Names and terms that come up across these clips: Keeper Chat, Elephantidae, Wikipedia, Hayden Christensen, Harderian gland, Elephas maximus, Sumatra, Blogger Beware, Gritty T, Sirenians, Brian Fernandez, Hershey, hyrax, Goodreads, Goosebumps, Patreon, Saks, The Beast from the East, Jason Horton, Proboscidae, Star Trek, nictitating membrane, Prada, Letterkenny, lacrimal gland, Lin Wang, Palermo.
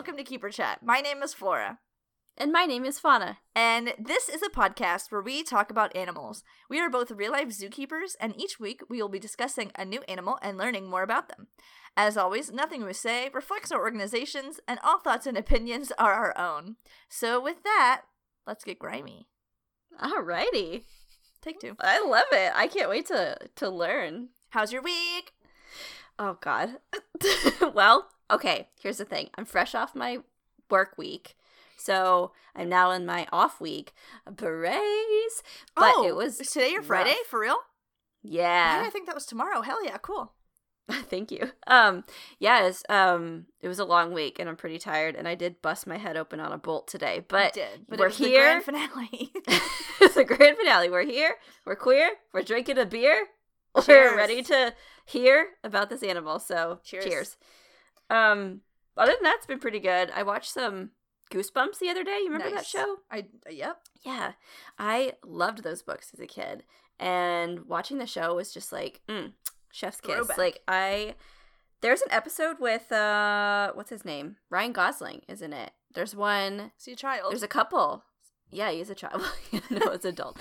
welcome to Keeper Chat. My name is Flora. And my name is Fauna. And this is a podcast where we talk about animals. We are both real-life zookeepers, and each week we will be discussing a new animal and learning more about them. As always, nothing we say reflects our organizations, and all thoughts and opinions are our own. So with that, let's get grimy. Alrighty. Take two. I love it. I can't wait to learn. How's your week? Oh, God. Well, okay, here's the thing. I'm fresh off my work week. So I'm now in my off week. Berets. But it was today or Friday? Rough. For real? Yeah. I think that was tomorrow. Hell yeah. Cool. Thank you. Yes. It was a long week and I'm pretty tired and I did bust my head open on a bolt today, but you did. But we're here. The grand finale. It's the grand finale. We're here. We're queer. We're drinking a beer. Cheers. We're ready to hear about this animal. So cheers. Other than that, it's been pretty good. I watched some Goosebumps the other day. You remember that show? Yep. Yeah. I loved those books as a kid. And watching the show was just like, chef's kiss. Throwback. Like, there's an episode with, what's his name? Ryan Gosling, isn't it? There's one. Is he a child? There's a couple. Yeah, he's a child. No, it's adult.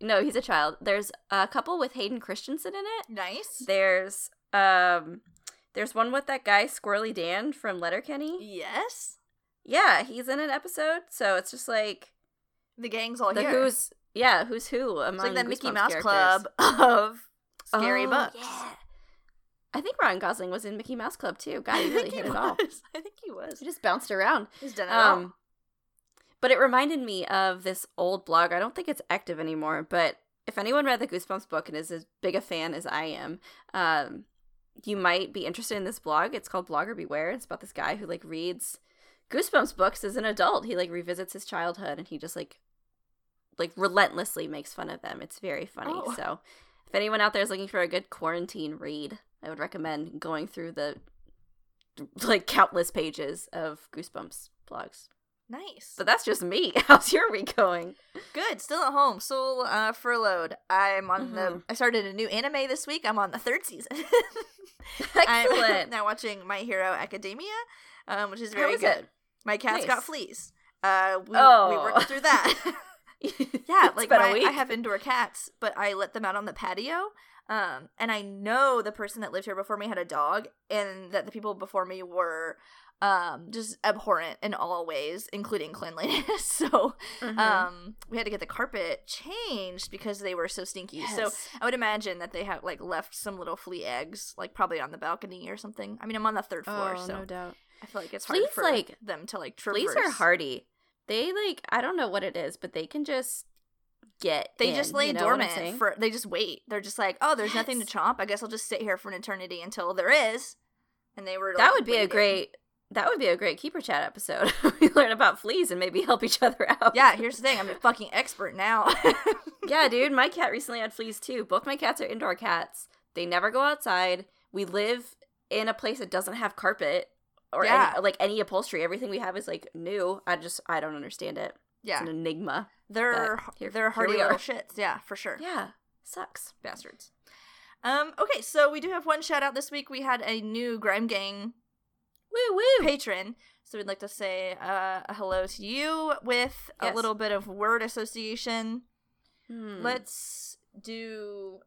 No, he's a child. There's a couple with Hayden Christensen in it. Nice. There's one with that guy, Squirrely Dan from Letterkenny. Yes. Yeah, he's in an episode, so it's just like the gang's all here. Who's who among the Mickey Mouse Club of scary books. Yeah. I think Ryan Gosling was in Mickey Mouse Club too. God, he really hit it all. I think he was. He just bounced around. He's done it all. But it reminded me of this old blog. I don't think it's active anymore. But if anyone read the Goosebumps book and is as big a fan as I am, you might be interested in this blog. It's called Blogger Beware. It's about this guy who reads Goosebumps books as an adult. He revisits his childhood and he just like relentlessly makes fun of them. It's very funny. Oh. So if anyone out there is looking for a good quarantine read, I would recommend going through the countless pages of Goosebumps blogs. Nice. But that's just me. How's your week going? Good. Still at home. Still furloughed. I'm on I started a new anime this week. I'm on the third season. Excellent. I'm now watching My Hero Academia, which is very good. My cat's got fleas. We worked through that. Yeah, I have indoor cats, but I let them out on the patio. And I know the person that lived here before me had a dog, and that the people before me were just abhorrent in all ways, including cleanliness. So we had to get the carpet changed because they were so stinky. Yes. So I would imagine that they had left some little flea eggs, probably on the balcony or something. I mean, I'm on the third floor, so no doubt. I feel like it's hard for them to traverse. Fleas are hardy. They I don't know what it is, but they can just get. They just lay dormant for. They just wait. They're just like, oh, there's nothing to chomp. I guess I'll just sit here for an eternity until there is. And they were. That would be a great Keeper Chat episode. We learn about fleas and maybe help each other out. Yeah, here's the thing. I'm a fucking expert now. Yeah, dude. My cat recently had fleas too. Both my cats are indoor cats. They never go outside. We live in a place that doesn't have carpet. Or any upholstery. Everything we have is new. I don't understand it. Yeah. It's an enigma. They're hardy little shits. Yeah, for sure. Yeah. Sucks. Bastards. Okay, so we do have one shout out this week. We had a new Grime Gang patron. So we'd like to say a hello to you with a little bit of word association. Let's do...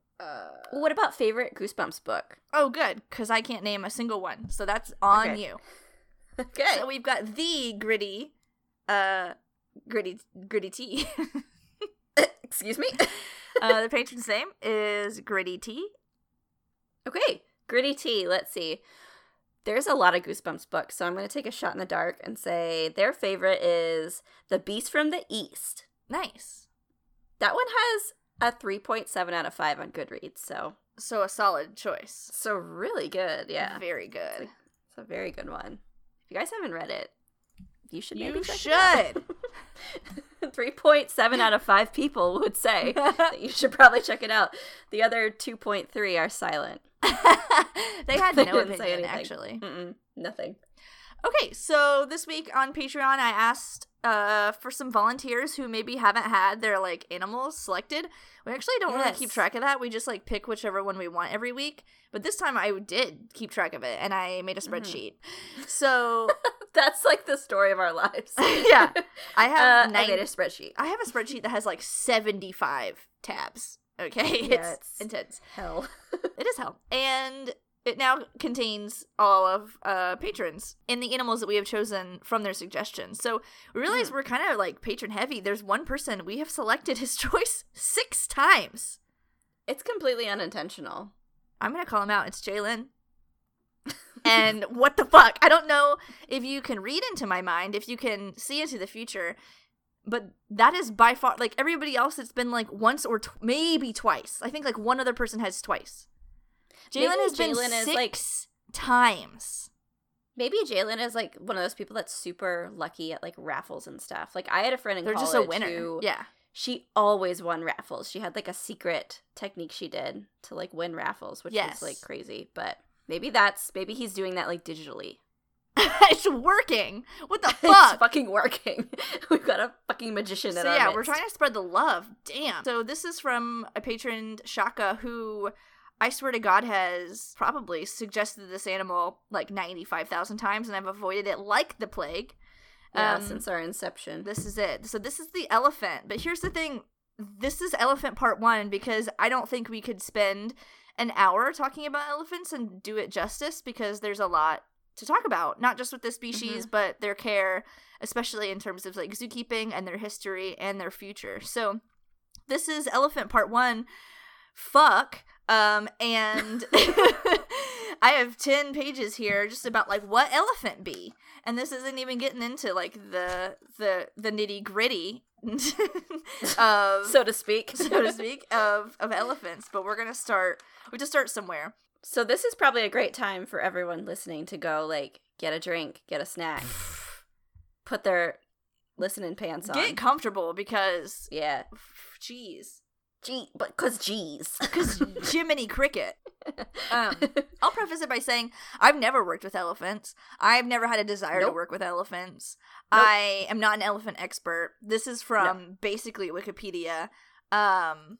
what about favorite Goosebumps book? Oh, good, because I can't name a single one, so that's on you. Okay. So we've got the Gritty T. Excuse me. The patron's name is Gritty T. Okay, Gritty T. Let's see. There's a lot of Goosebumps books, so I'm going to take a shot in the dark and say their favorite is The Beast from the East. Nice. That one has a 3.7 out of 5 on Goodreads, so a solid choice. So really good, yeah. Very good. It's a very good one. If you guys haven't read it, you should maybe check it out. 3.7 out of 5 people would say that you should probably check it out. The other 2.3 are silent. They had no opinion, actually. Mm-mm, nothing. Okay, so this week on Patreon, I asked for some volunteers who maybe haven't had their, like, animals selected. We actually don't really keep track of that. We just, like, pick whichever one we want every week. But this time I did keep track of it, and I made a spreadsheet. So... That's, like, the story of our lives. Yeah. I made a spreadsheet. I have a spreadsheet that has, like, 75 tabs. Okay? Yeah, it's intense. Hell. It is hell. And... it now contains all of patrons and the animals that we have chosen from their suggestions. So we realize we're kind of like patron heavy. There's one person we have selected his choice 6 times. It's completely unintentional. I'm going to call him out. It's Jalen. And what the fuck? I don't know if you can read into my mind, if you can see into the future, but that is by far, like everybody else, it's been like once or maybe twice. I think like one other person has twice. Jalen has been 6 times. Maybe Jalen is, like, one of those people that's super lucky at, like, raffles and stuff. Like, I had a friend in college just a winner. Who... yeah. She always won raffles. She had, like, a secret technique she did to, like, win raffles, which is, like, crazy. But maybe he's doing that, like, digitally. It's working. What the fuck? It's fucking working. We've got a fucking magician in our midst. So, yeah, we're trying to spread the love. Damn. So this is from a patron, Shaka, who... I swear to God has probably suggested this animal like 95,000 times, and I've avoided it like the plague. Yeah, since our inception. This is it. So this is the elephant. But here's the thing. This is elephant part 1 because I don't think we could spend an hour talking about elephants and do it justice because there's a lot to talk about, not just with the species, but their care, especially in terms of like zookeeping and their history and their future. So this is elephant part 1. Fuck. And I have 10 pages here just about, like, what elephant be? And this isn't even getting into, like, the nitty-gritty of... So to speak, of elephants. But we're going to start... We just start somewhere. So this is probably a great time for everyone listening to go, like, get a drink, get a snack, put their listening pants on. Get comfortable because... yeah. Jeez. Because Jiminy Cricket. I'll preface it by saying I've never worked with elephants. I've never had a desire to work with elephants. Nope. I am not an elephant expert. This is from basically Wikipedia. But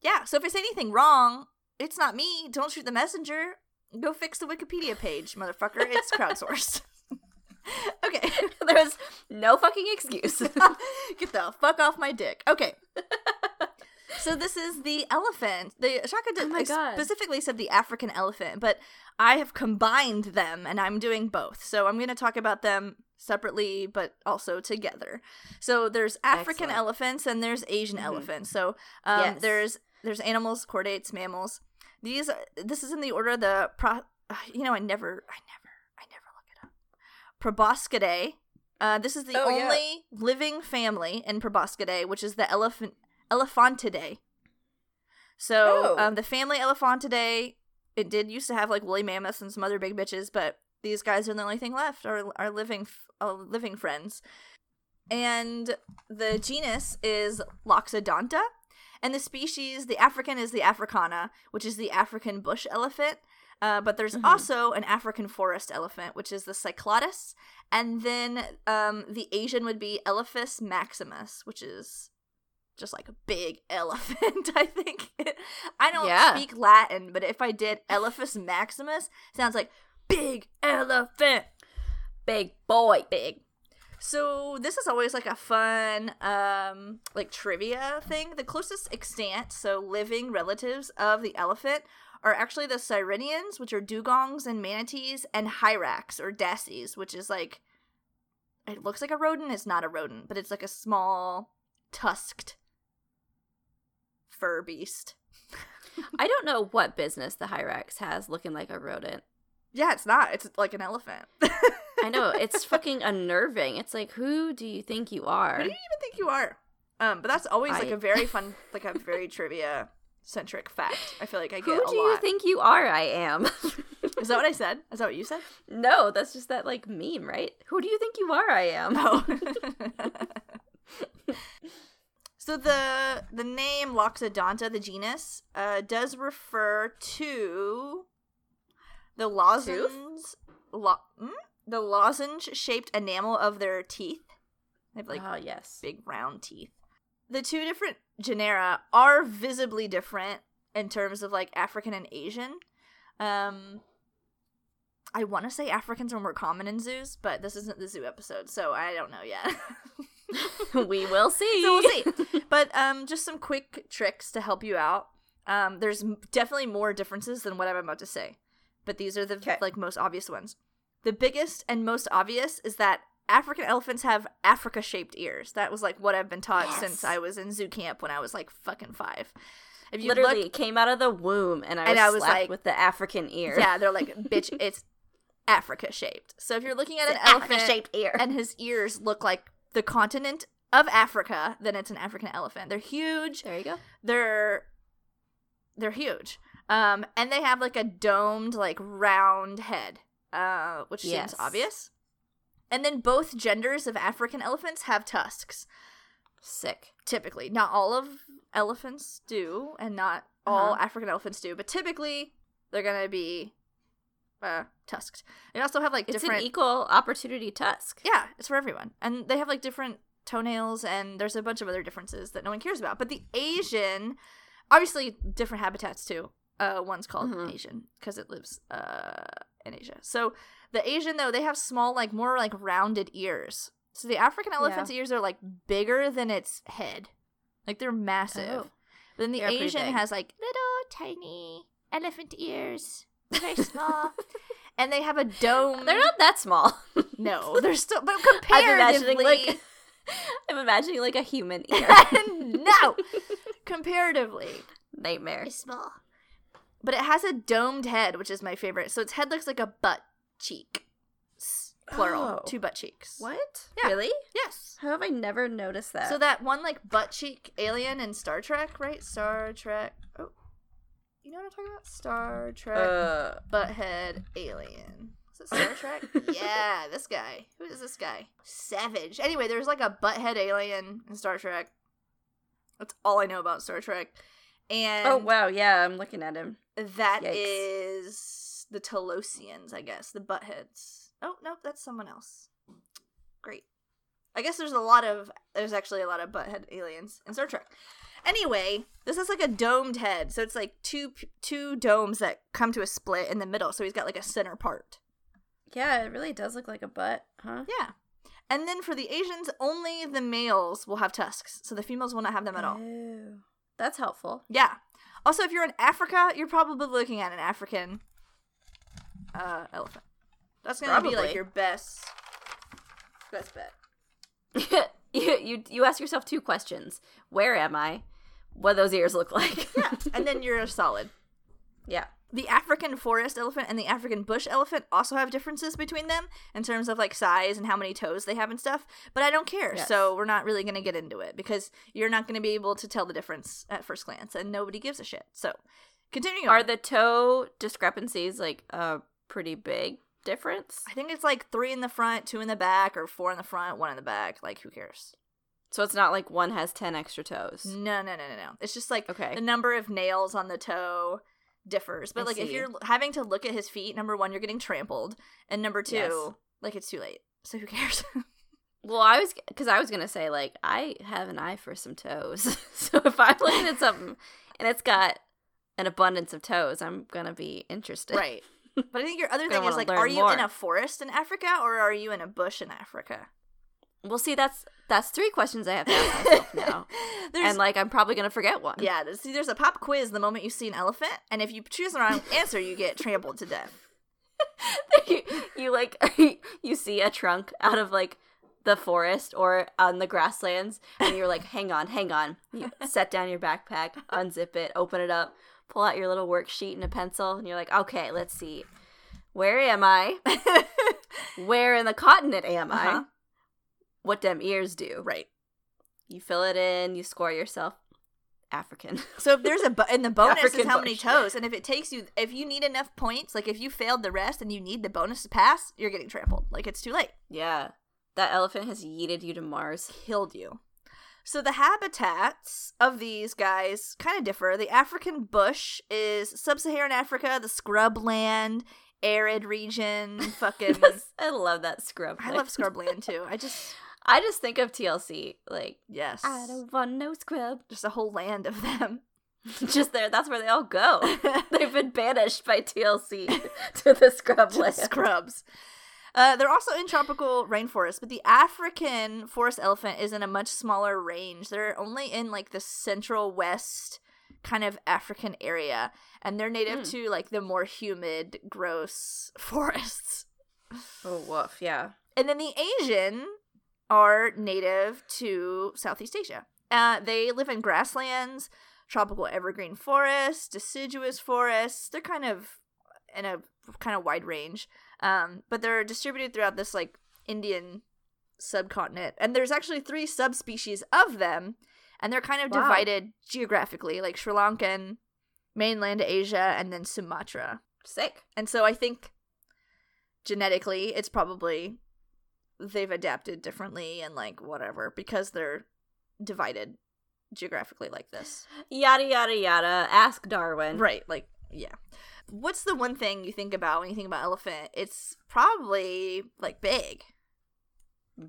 yeah, so if I say anything wrong, it's not me. Don't shoot the messenger. Go fix the Wikipedia page, motherfucker. It's crowdsourced. Okay, there's no fucking excuse. Get the fuck off my dick. Okay. So this is the elephant. Shaka specifically said the African elephant, but I have combined them, and I'm doing both. So I'm going to talk about them separately, but also together. So there's African elephants, and there's Asian elephants. So there's animals, chordates, mammals. This is in the order of the... Proboscidae. This is the only living family in Proboscidae, which is the Elephantidae. So the family Elephantidae, it did used to have like woolly mammoths and some other big bitches, but these guys are the only thing left, are living friends. And the genus is Loxodonta, and the species, the African is the Africana, which is the African bush elephant. But there's also an African forest elephant, which is the Cyclotis. And then the Asian would be Elephas maximus, which is just like a big elephant, I think. I don't speak Latin, but if I did, Elephas maximus sounds like big elephant. Big boy. Big. So this is always like a fun like trivia thing. The closest extant, so living relatives of the elephant are actually the Sirenians, which are dugongs and manatees, and hyrax, or dassies, which is like, it looks like a rodent. It's not a rodent, but it's like a small, tusked fur beast. I don't know what business the hyrax has looking like a rodent. Yeah, it's not. It's like an elephant. I know. It's fucking unnerving. It's like, who do you think you are? Who do you even think you are? But that's always like a very fun, like a very trivia centric fact. I feel like I get a lot. Who do you think you are? I am. Is that what I said? Is that what you said? No, that's just that like meme, right? Who do you think you are? I am. Oh. So the name Loxodonta, the genus, does refer to The lozenges, the lozenge-shaped enamel of their teeth. They have, like, big round teeth. The two different genera are visibly different in terms of, like, African and Asian. I want to say Africans are more common in zoos, but this isn't the zoo episode, so I don't know yet. We will see. So we'll see. But just some quick tricks to help you out. There's definitely more differences than what I'm about to say, but these are the most obvious ones. The biggest and most obvious is that African elephants have Africa-shaped ears. That was, like, what I've been taught since I was in zoo camp when I was, like, fucking 5. If you literally came out of the womb and I was slapped with the African ear. Yeah, they're like, bitch, it's Africa-shaped. So if you're looking at an elephant ear and his ears look like the continent of Africa, then it's an African elephant. They're huge. There you go. They're huge. And they have, like, a domed, like, round head, which seems obvious. And then both genders of African elephants have tusks. Sick. Typically. Not all of elephants do, and not all African elephants do, but typically they're going to be tusked. They also have, like, different... It's an equal opportunity tusk. Yeah, it's for everyone. And they have, like, different toenails, and there's a bunch of other differences that no one cares about. But the Asian... Obviously, different habitats, too. One's called Asian, because it lives in Asia. So the Asian, though, they have small, like, more, like, rounded ears. So the African elephant's ears are, like, bigger than its head. Like, they're massive. Oh. But then the Asian has, like, little, tiny elephant ears. Very small. And they have a dome. They're not that small. No, they're still, but comparatively. I'm imagining, like, a human ear. No! Comparatively. Nightmare. It's small. But it has a domed head, which is my favorite. So its head looks like a butt cheek. Plural. Oh. 2 butt cheeks. What? Yeah. Really? Yes. How have I never noticed that? So that one, like, butt cheek alien in Star Trek, right? Star Trek. Oh. You know what I'm talking about? Star Trek butthead alien. Is it Star Trek? Yeah, this guy. Who is this guy? Savage. Anyway, there's, like, a butthead alien in Star Trek. That's all I know about Star Trek. And oh, wow, yeah, I'm looking at him. That is the Telosians, I guess, the buttheads. Oh, nope, that's someone else. Great. I guess there's actually a lot of butthead aliens in Star Trek. Anyway, this has, like, a domed head, so it's, like, two domes that come to a split in the middle, so he's got, like, a center part. Yeah, it really does look like a butt, huh? Yeah. And then for the Asians, only the males will have tusks, so the females will not have them at all. Ew. That's helpful. Yeah. Also, if you're in Africa, you're probably looking at an African elephant. That's going to be, like, your best bet. You ask yourself 2 questions. Where am I? What do those ears look like? Yeah. And then you're solid. Yeah. The African forest elephant and the African bush elephant also have differences between them in terms of, like, size and how many toes they have and stuff, but I don't care, so we're not really going to get into it because you're not going to be able to tell the difference at first glance, and nobody gives a shit. So, continuing on. Are the toe discrepancies, like, a pretty big difference? I think it's, like, 3 in the front, 2 in the back, or 4 in the front, 1 in the back. Like, who cares? So it's not like one has 10 extra toes? No. It's just, like, the number of nails on the toe differs, but if you're having to look at his feet, number 1, you're getting trampled, and number 2, it's too late, so who cares? Well, I was gonna say, like, I have an eye for some toes, so if I'm looking at something and it's got an abundance of toes, I'm gonna be interested, right? But I think your other thing is, like, are you in a forest in Africa or are you in a bush in Africa? Well, see, that's 3 questions I have to ask myself now. And, like, I'm probably going to forget one. Yeah, there's a pop quiz the moment you see an elephant, and if you choose the wrong answer, you get trampled to death. you see a trunk out of, like, the forest or on the grasslands, and you're like, hang on. You set down your backpack, unzip it, open it up, pull out your little worksheet and a pencil, and you're like, okay, let's see. Where am I? Where in the continent am I? What them ears do. Right. You fill it in, you score yourself African. So if there's and the bonus African is how many toes, and if you need enough points, like if you failed the rest and you need the bonus to pass, you're getting trampled. Like, it's too late. Yeah. That elephant has yeeted you to Mars. Killed you. So the habitats of these guys kind of differ. The African bush is sub-Saharan Africa, the scrub land, arid region. Fucking, I love that scrub. I love Scrubland too. I just think of TLC, like, yes, I don't want no scrub. Just a whole land of them. Just there. That's where they all go. They've been banished by TLC to the scrub land. The scrubs. They're also in tropical rainforests, but the African forest elephant is in a much smaller range. They're only in, like, the central west kind of African area, and they're native to, like, the more humid, gross forests. Oh, woof, yeah. And then the Asian are native to Southeast Asia. They live in grasslands, tropical evergreen forests, deciduous forests. They're kind of in a kind of wide range. But they're distributed throughout this, like, Indian subcontinent. And there's actually 3 subspecies of them, and they're kind of divided geographically, like Sri Lankan, mainland Asia, and then Sumatra. Sick. And so I think genetically it's probably they've adapted differently and, like, whatever, because they're divided geographically like this. Yada, yada, yada. Ask Darwin. Right, like, yeah. What's the one thing you think about when you think about elephant? It's probably, like, big.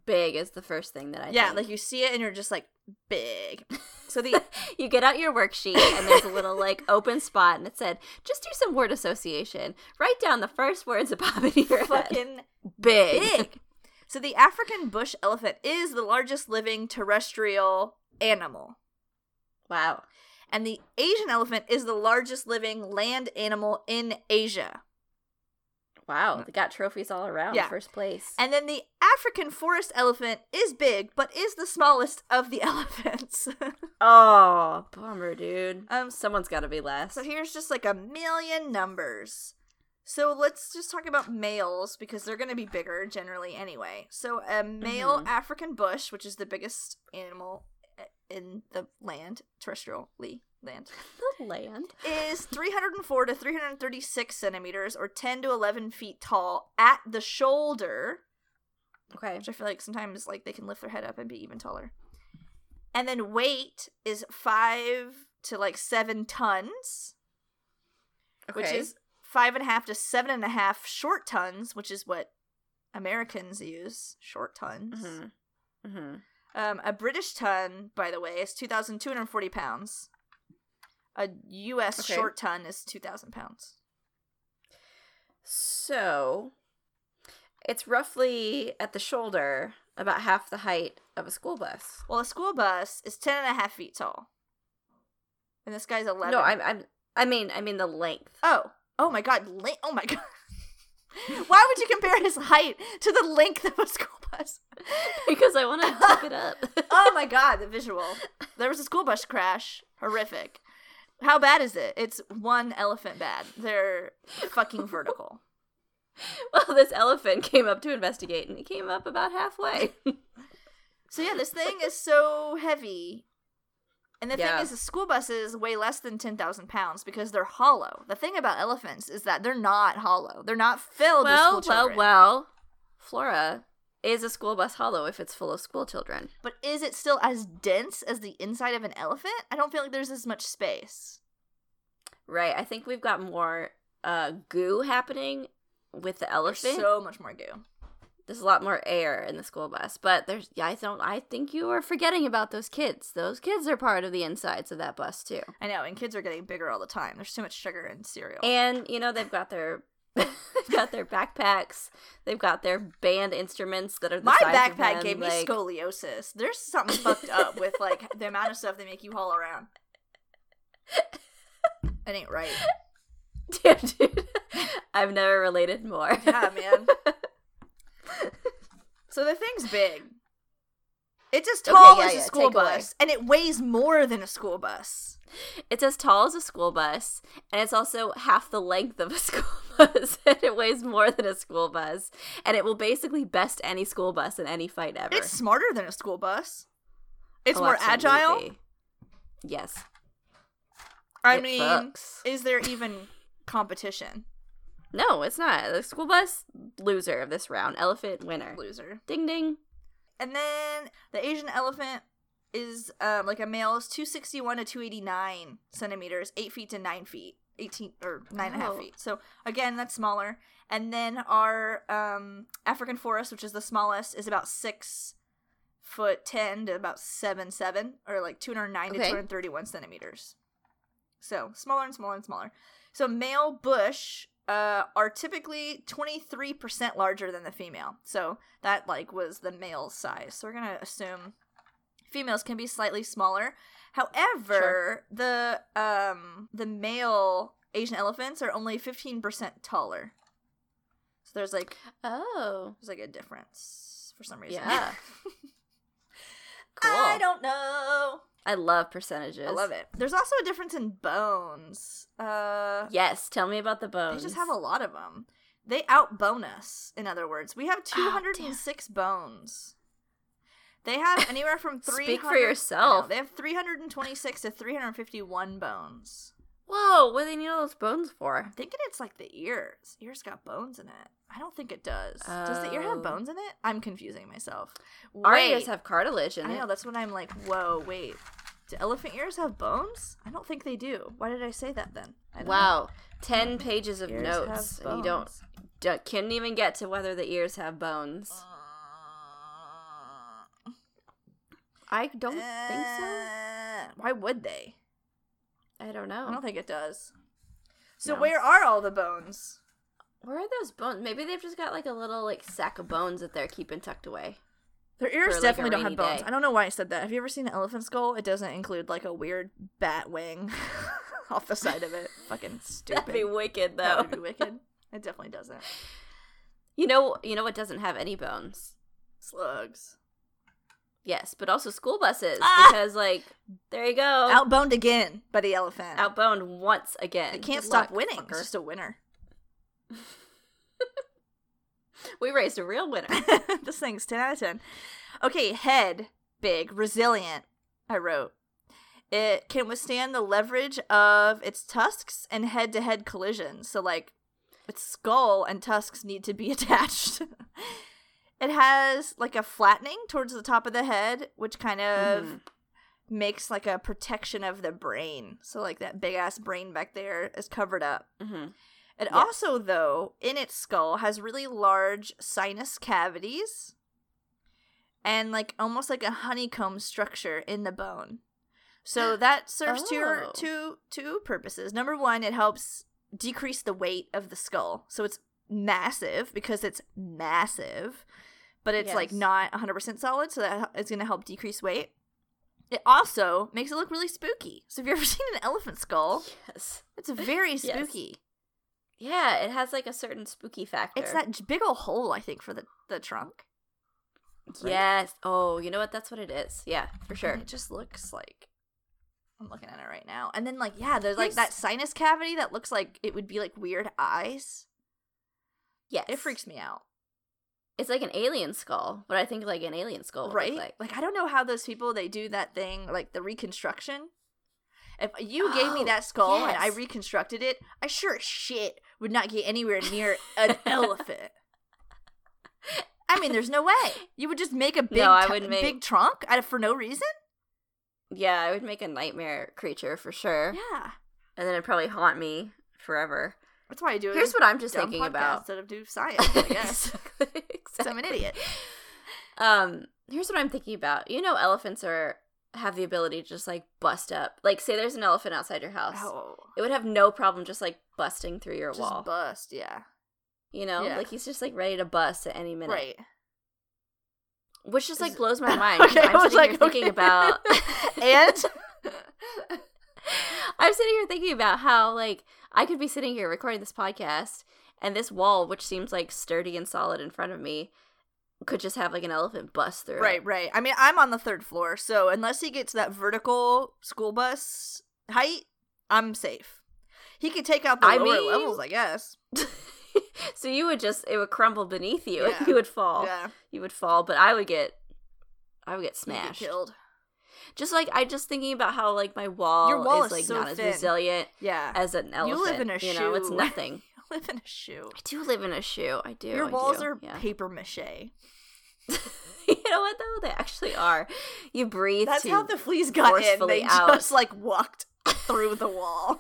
Big is the first thing that I think. Yeah, like, you see it and you're just like, big. So the you get out your worksheet and there's a little, like, open spot and it said, just do some word association. Write down the first words that pop into your head. Fucking big. So the African bush elephant is the largest living terrestrial animal. Wow. And the Asian elephant is the largest living land animal in Asia. Wow, they got trophies all around, first place. And then the African forest elephant is big, but is the smallest of the elephants. Oh, bummer, dude. Someone's got to be last. So here's just, like, a million numbers. So let's just talk about males, because they're going to be bigger generally anyway. So a male African bush, which is the biggest animal in the land, terrestrially, is 304 to 336 centimeters, or 10 to 11 feet tall at the shoulder. Okay. Which I feel like sometimes, like, they can lift their head up and be even taller. And then weight is 5 to, like, 7 tons, which is 5.5 to 7.5 short tons, which is what Americans use, short tons. A British ton, by the way, is 2,240 pounds. A U.S. short ton is 2,000 pounds. So, it's roughly at the shoulder, about half the height of a school bus. Well, a school bus is 10.5 feet tall. And this guy's 11. No, I mean the length. Oh my god, oh my god. Why would you compare his height to the length of a school bus? Because I want to look it up. Oh my god, the visual. There was a school bus crash. Horrific. How bad is it? It's one elephant bad. They're fucking vertical. Well, this elephant came up to investigate, and he came up about halfway. So yeah, this thing is so heavy. And the thing is, the school buses weigh less than 10,000 pounds because they're hollow. The thing about elephants is that they're not hollow. They're not filled with school children. Well, Flora, is a school bus hollow if it's full of school children? But is it still as dense as the inside of an elephant? I don't feel like there's as much space. Right. I think we've got more goo happening with the elephant. There's so much more goo. There's a lot more air in the school bus, but there's I think you are forgetting about those kids. Those kids are part of the insides of that bus too. I know, and kids are getting bigger all the time. There's too much sugar and cereal. And you know they've got their backpacks. They've got their band instruments that are the size of them. My backpack gave me scoliosis. There's something fucked up with like the amount of stuff they make you haul around. It ain't right. Damn, dude. I've never related more. Yeah, man. So the thing's big. It's as tall as a school bus, and it weighs more than a school bus. It's as tall as a school bus, and it's also half the length of a school bus, and it weighs more than a school bus, and it will basically best any school bus in any fight ever. It's smarter than a school bus. It's more agile. Yes. I mean, is there even competition? No, it's not. The school bus, loser of this round. Elephant, winner. Loser. Ding, ding. And then the Asian elephant is, like a male, is 261 to 289 centimeters, 8 feet to 9 feet. 9.5 feet. So again, that's smaller. And then our African forest, which is the smallest, is about 6'10" to about 7'7", or like 209 to 231 centimeters. So smaller and smaller and smaller. So male bush are typically 23% larger than the female. So that like was the male size. So we're gonna assume females can be slightly smaller. However, the male Asian elephants are only 15% taller. So there's like a difference for some reason. Yeah. Cool. I don't know. I love percentages. I love it. There's also a difference in bones. Yes, tell me about the bones. They just have a lot of them. They outbone us, in other words. We have 206 bones. They have anywhere from 300. Speak for yourself. No, they have 326 to 351 bones. Whoa, what do they need all those bones for? I'm thinking it's like the ears. Ears got bones in it. I don't think it does. Oh. Does the ear have bones in it? I'm confusing myself. Our ears have cartilage in it. I know, that's when I'm like, whoa, wait. Do elephant ears have bones? I don't think they do. Why did I say that then? Wow. 10 pages of notes. And you don't can't even get to whether the ears have bones. I don't think so. Why would they? I don't know. I don't think it does. So where are all the bones? Where are those bones? Maybe they've just got like a little like sack of bones that they're keeping tucked away. Their ears definitely don't have bones. I don't know why I said that. Have you ever seen an elephant skull? It doesn't include like a weird bat wing off the side of it. Fucking stupid. That'd be wicked though. That would be wicked. It definitely doesn't. You know what doesn't have any bones? Slugs. Yes, but also school buses, because, like, there you go. Outboned again by the elephant. Outboned once again. It can't stop winning. Fucker. It's just a winner. We raised a real winner. This thing's 10 out of 10. Okay, head, big, resilient, I wrote. It can withstand the leverage of its tusks and head-to-head collisions. So, like, its skull and tusks need to be attached. It has, like, a flattening towards the top of the head, which kind of makes, like, a protection of the brain. So, like, that big-ass brain back there is covered up. Mm-hmm. It also, though, in its skull has really large sinus cavities and, like, almost like a honeycomb structure in the bone. So that serves two purposes. Number one, it helps decrease the weight of the skull. So it's massive because it's massive, but it's like not 100% solid, so that it's going to help decrease weight. It also makes it look really spooky. So if you've ever seen an elephant skull, it's very spooky. Yes. Yeah, it has like a certain spooky factor. It's that big old hole, I think, for the trunk. Right? Yes. Oh, you know what? That's what it is. Yeah, for sure. And it just looks like, I'm looking at it right now. And then like, yeah, there's like that sinus cavity that looks like it would be like weird eyes. Yes. It freaks me out. It's like an alien skull, but I think like an alien skull would look like. Like, I don't know how those people, they do that thing, like the reconstruction. If you gave me that skull and I reconstructed it, I sure as shit would not get anywhere near an elephant. I mean, there's no way. You would just make a big trunk out of, for no reason? Yeah, I would make a nightmare creature for sure. Yeah. And then it'd probably haunt me forever. That's why I do it. Here's what I'm just thinking about. Instead of do science, I guess. Exactly. So I'm an idiot. Here's what I'm thinking about. You know, elephants have the ability to just like bust up. Like, say there's an elephant outside your house, it would have no problem just like busting through your wall. Just bust, yeah. You know, like he's just like ready to bust at any minute, right? Which just like blows my mind. Okay, I'm just like thinking about and. I'm sitting here thinking about how, like, I could be sitting here recording this podcast, and this wall, which seems, like, sturdy and solid in front of me, could just have, like, an elephant bust through it. Right. I mean, I'm on the third floor, so unless he gets that vertical school bus height, I'm safe. He could take out the lower levels, I guess. So you would it would crumble beneath you. Yeah. You would fall. Yeah. You would fall, but I would get smashed. You'd get killed. Just, like, I just thinking about how, like, my wall is, like, so not thin. As resilient as an elephant. You live in a shoe. You know, it's nothing. You live in a shoe. I do live in a shoe. I do. Your walls are paper mache. You know what, though? They actually are. You breathe. That's how the fleas got in. They just, like, walked through the wall.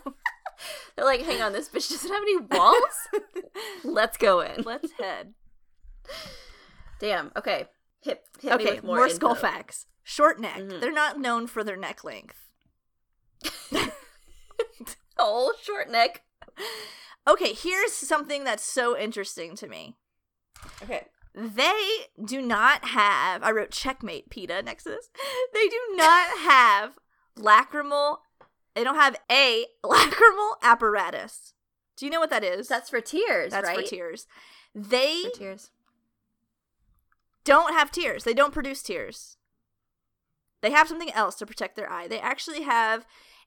They're like, hang on, this bitch doesn't have any walls? Let's go in. Let's head. Damn. Okay. Hit okay, me with more skull facts. Short neck. Mm-hmm. They're not known for their neck length. Oh, short neck. Okay, here's something that's so interesting to me. Okay. They do not have, I wrote checkmate PETA next to this. They do not have lacrimal apparatus. Do you know what that is? That's for tears, right? That's for tears. They don't have tears. They don't produce tears. They have something else to protect their eye. They actually have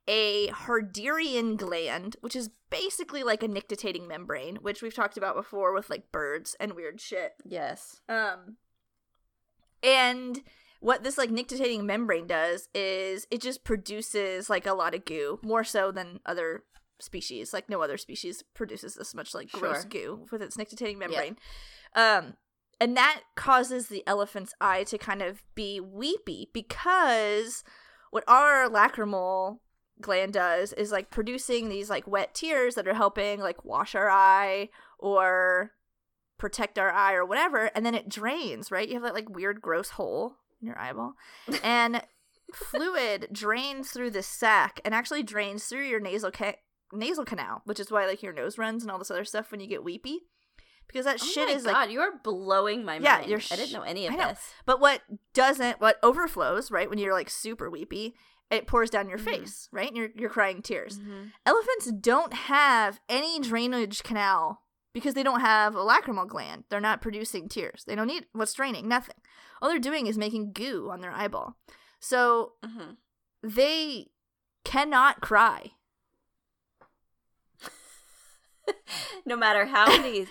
a Harderian gland, which is basically like a nictitating membrane, which we've talked about before with like birds and weird shit. Yes. And what this like nictitating membrane does is it just produces like a lot of goo, more so than other species. Like no other species produces this much like gross goo with its nictitating membrane. Yeah. And that causes the elephant's eye to kind of be weepy because what our lacrimal gland does is like producing these like wet tears that are helping like wash our eye or protect our eye or whatever, and then it drains, right? You have that like weird gross hole in your eyeball and fluid drains through this sac and actually drains through your nasal canal, which is why like your nose runs and all this other stuff when you get weepy, because that God, you are blowing my mind. I didn't know any of this. But what overflows, right, when you're like super weepy, it pours down your face, right? And you're crying tears. Mm-hmm. Elephants don't have any drainage canal because they don't have a lacrimal gland. They're not producing tears. They don't need what's draining, nothing. All they're doing is making goo on their eyeball. So they cannot cry. No matter how many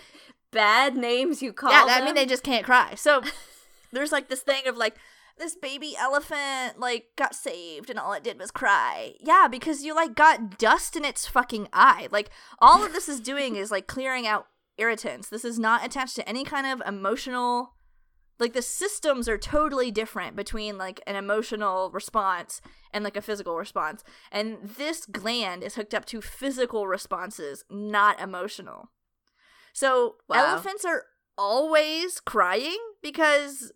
bad names you call them. Yeah, I mean, they just can't cry. So there's like this thing of like, this baby elephant, like, got saved and all it did was cry. Yeah, because you, like, got dust in its fucking eye. Like, all of this is doing is, like, clearing out irritants. This is not attached to any kind of emotional, like, the systems are totally different between, like, an emotional response and, like, a physical response. And this gland is hooked up to physical responses, not emotional. So, elephants are always crying because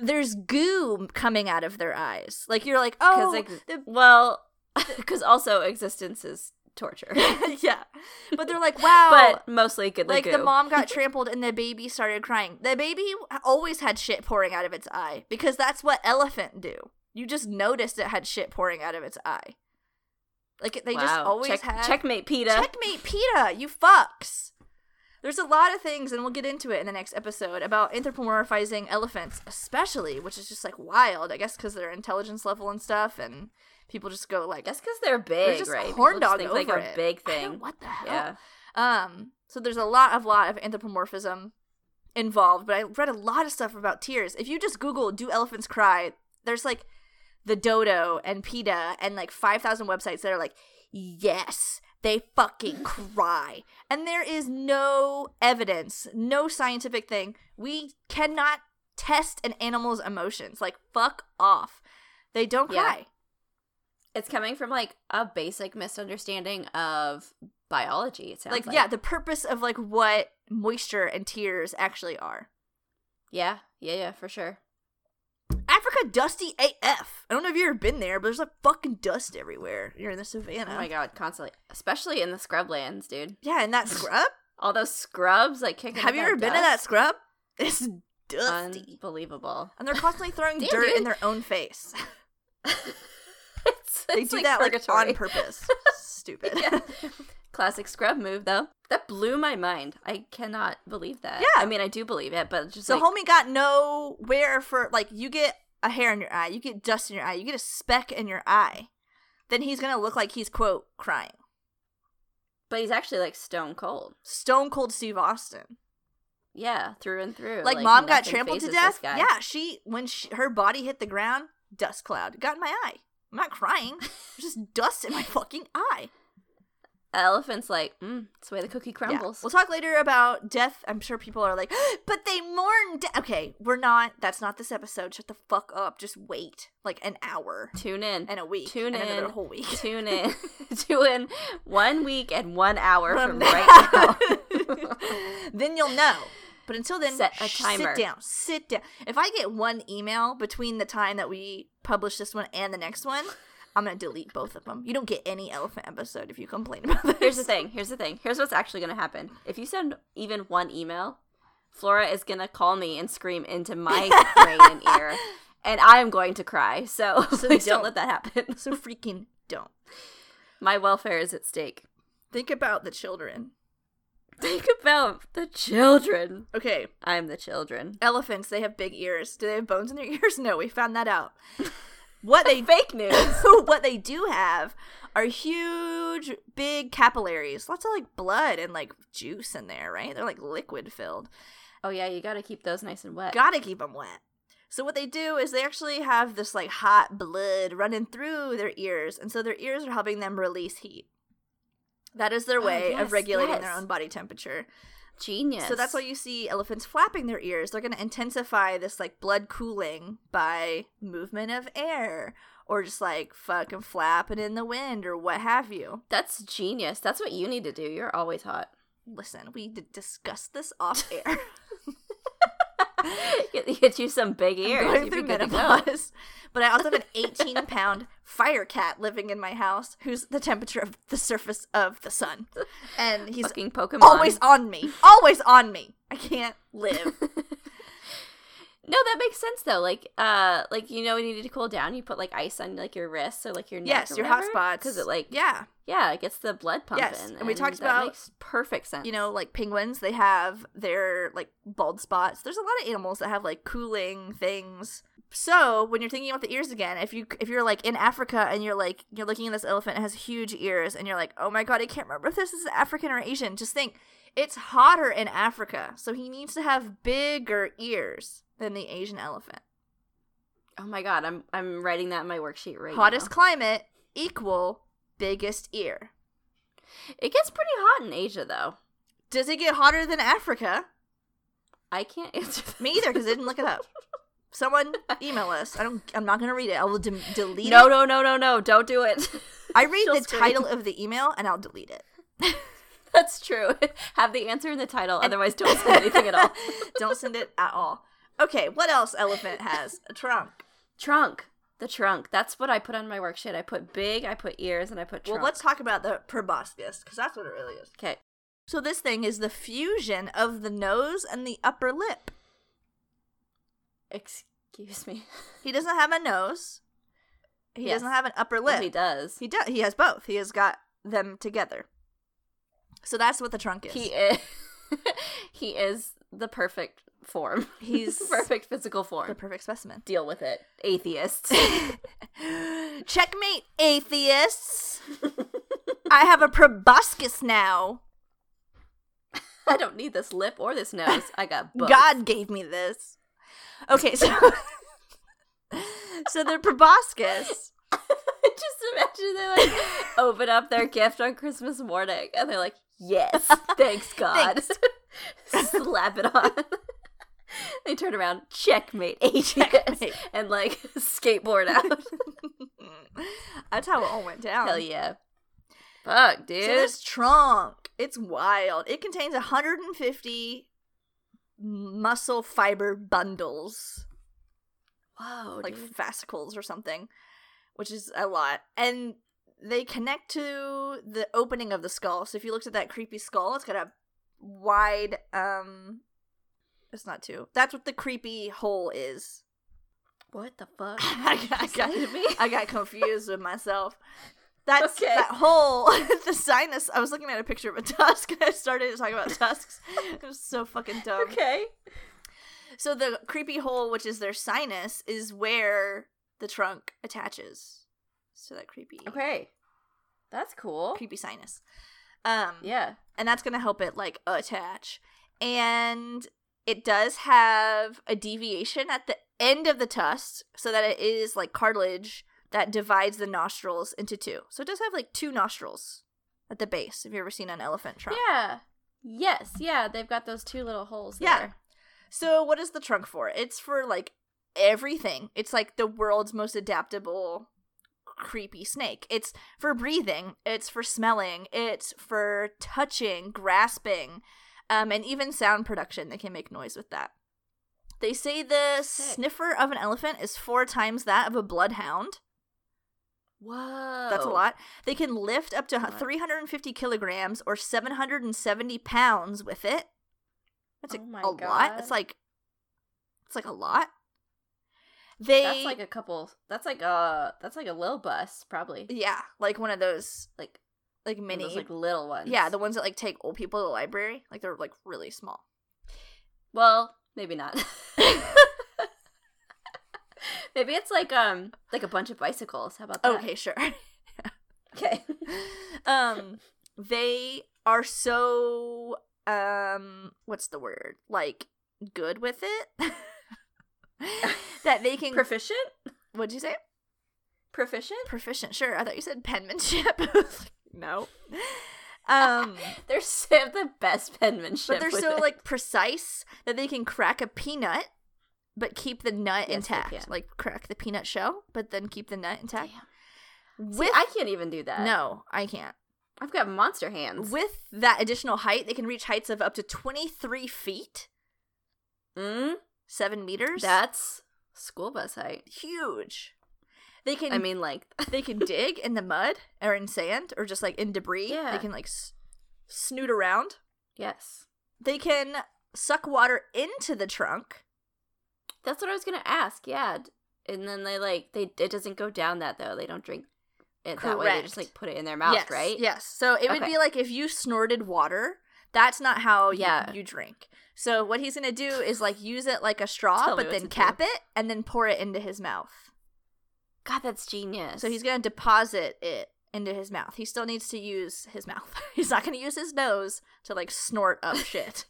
there's goo coming out of their eyes. Like, you're like, oh. Because also existence is torture. Yeah. But they're like, wow. But mostly goodly like goo. Like, the mom got trampled and the baby started crying. The baby always had shit pouring out of its eye because that's what elephant do. You just noticed it had shit pouring out of its eye. Like, they just always had. Checkmate PETA. Checkmate PETA, you fucks. There's a lot of things, and we'll get into it in the next episode, about anthropomorphizing elephants especially, which is just, like, wild, I guess, because their intelligence level and stuff, and people just go, like... That's because they're big, right? Horn dog over like it. Like a big thing. I don't know, what the hell? Yeah. So there's a lot of anthropomorphism involved, but I read a lot of stuff about tears. If you just Google, do elephants cry, there's, like, the dodo and PETA and, like, 5,000 websites that are like, yes, they fucking cry. And there is no evidence, no scientific thing. We cannot test an animal's emotions. Like, fuck off. They don't cry. It's coming from, like, a basic misunderstanding of biology, it sounds like. Yeah, the purpose of, like, what moisture and tears actually are. Yeah, for sure. Africa dusty AF. I don't know if you've ever been there, but there's like fucking dust everywhere. You're in the savannah. Oh my god, constantly. Especially in the scrublands, dude. Yeah, in that scrub. All those scrubs, like kicking. Have you ever been to that scrub? It's dusty. Unbelievable. And they're constantly throwing dirt in their own face. They do like that purgatory. Like on purpose. Stupid. Yeah. Classic scrub move, though. That blew my mind. I cannot believe that. Yeah. I mean, I do believe it, but just like... So homie got nowhere for, like, you get a hair in your eye, you get dust in your eye, you get a speck in your eye, then he's going to look like he's, quote, crying. But he's actually, like, stone cold. Stone cold Steve Austin. Yeah, through and through. Like mom got trampled to death? Yeah, her body hit the ground, dust cloud. Got in my eye. I'm not crying. There's just dust in my fucking eye. Elephant's like, it's the way the cookie crumbles. Yeah. We'll talk later about death. I'm sure people are like, but they mourn death. Okay, we're not. That's not this episode. Shut the fuck up. Just wait like an hour. Tune in. And a week. Tune in. And another whole week. Tune in. Tune in 1 week and 1 hour from right now. Then you'll know. But until then, set a timer. Sit down. Sit down. If I get one email between the time that we publish this one and the next one, I'm going to delete both of them. You don't get any elephant episode if you complain about this. Here's the thing. Here's what's actually going to happen. If you send even one email, Flora is going to call me and scream into my brain and ear, and I'm going to cry. So please don't let that happen. So freaking don't. My welfare is at stake. Think about the children. Think about the children. Okay. I'm the children. Elephants, they have big ears. Do they have bones in their ears? No, we found that out. What they fake news. What they do have are huge, big capillaries. Lots of, like, blood and, like, juice in there, right? They're, like, liquid-filled. Oh, yeah, you gotta keep those nice and wet. Gotta keep them wet. So what they do is they actually have this, like, hot blood running through their ears, and so their ears are helping them release heat. That is their way of regulating their own body temperature. Genius. So that's why you see elephants flapping their ears. They're going to intensify this, like, blood cooling by movement of air or just, like, fucking flapping in the wind or what have you. That's genius. That's what you need to do. You're always hot. Listen, we discussed this off air. Get you some big ears. I'm going through menopause. But I also have an 18-pound fire cat living in my house who's the temperature of the surface of the sun. And he's fucking Pokemon. Always on me. Always on me. I can't live. No, that makes sense, though. Like you know when you need to cool down, you put, like, ice on, like, your wrists or, like, your neck or your hot spots. Because it, like, yeah, it gets the blood pumping. Yes, and we talked about, makes perfect sense. You know, like, penguins, they have their, like, bald spots. There's a lot of animals that have, like, cooling things. So when you're thinking about the ears again, if you're like in Africa and you're like you're looking at this elephant, it has huge ears, and you're like, oh my god, I can't remember if this is African or Asian. Just think, it's hotter in Africa, so he needs to have bigger ears than the Asian elephant. Oh my god, I'm writing that in my worksheet right now. Hottest climate equal biggest ear. It gets pretty hot in Asia though. Does it get hotter than Africa? I can't answer that. Me either, because I didn't look it up. Someone email us. I'm not going to read it. I will delete it. No. Don't do it. I read the title of the email and I'll delete it. That's true. Have the answer in the title. Otherwise, don't send anything at all. Don't send it at all. Okay. What else elephant has? A trunk. The trunk. That's what I put on my worksheet. I put big, I put ears, and I put trunk. Well, let's talk about the proboscis because that's what it really is. Okay. So this thing is the fusion of the nose and the upper lip. Excuse me. He doesn't have a nose. He doesn't have an upper lip. Well, he does. He has both. He has got them together. So that's what the trunk is. He is the perfect form. He's the perfect physical form. The perfect specimen. Deal with it, atheists. Checkmate, atheists. I have a proboscis now. I don't need this lip or this nose. I got both. God gave me this. Okay, so the proboscis. Just imagine they like open up their gift on Christmas morning and they're like, yes, thanks God. Thanks. Slap it on. They turn around, checkmate, checkmate, and like skateboard out. That's how it all went down. Hell yeah. Fuck, dude. So this trunk, it's wild. It contains 150 muscle fiber bundles. Whoa, like dude. Fascicles or something, which is a lot. And they connect to the opening of the skull. So if you looked at that creepy skull, it's got a wide, it's not two. That's what the creepy hole is. What the fuck? I got confused with myself. That's okay. That whole the sinus. I was looking at a picture of a tusk and I started talking about tusks. It was so fucking dumb. Okay. So the creepy hole, which is their sinus, is where the trunk attaches. So that creepy. Okay. That's cool. Creepy sinus. Yeah. And that's going to help it like attach. And it does have a deviation at the end of the tusk so that it is like cartilage that divides the nostrils into two. So it does have, like, two nostrils at the base. Have you ever seen an elephant trunk? Yeah. Yes, yeah, they've got those two little holes there. So what is the trunk for? It's for, like, everything. It's, like, the world's most adaptable, creepy snake. It's for breathing. It's for smelling. It's for touching, grasping, and even sound production. They can make noise with that. They say the sniffer of an elephant is 4 times that of a bloodhound. Whoa. That's a lot. They can lift up to 350 kilograms or 770 pounds with it. That's a lot. It's like a lot. That's like a little bus, probably. Yeah, like one of those like mini, those, like, little ones. Yeah, the ones that, like, take old people to the library. Like, they're, like, really small. Well, maybe not. Maybe it's like a bunch of bicycles. How about that? Okay, sure. Okay. They are so what's the word? Like, good with it. That they can proficient? What'd you say? Proficient? Proficient, sure. I thought you said penmanship. No. They're the best penmanship. But they're so like precise that they can crack a peanut but keep the nut intact. Like, crack the peanut shell, but then keep the nut intact. See, I can't even do that. No, I can't. I've got monster hands. With that additional height, they can reach heights of up to 23 feet. 7 meters. That's school bus height. Huge. They can. I mean, like, they can dig in the mud or in sand or just, like, in debris. Yeah. They can, like, snoot around. Yes. They can suck water into the trunk. That's what I was going to ask, yeah. And then it doesn't go down that, though. They don't drink it that way. They just, like, put it in their mouth, right? Yes. So it would be like if you snorted water, that's not how you drink. So what he's going to do is, like, use it like a straw, but then cap it and then pour it into his mouth. God, that's genius. So he's going to deposit it into his mouth. He still needs to use his mouth. He's not going to use his nose to, like, snort up shit.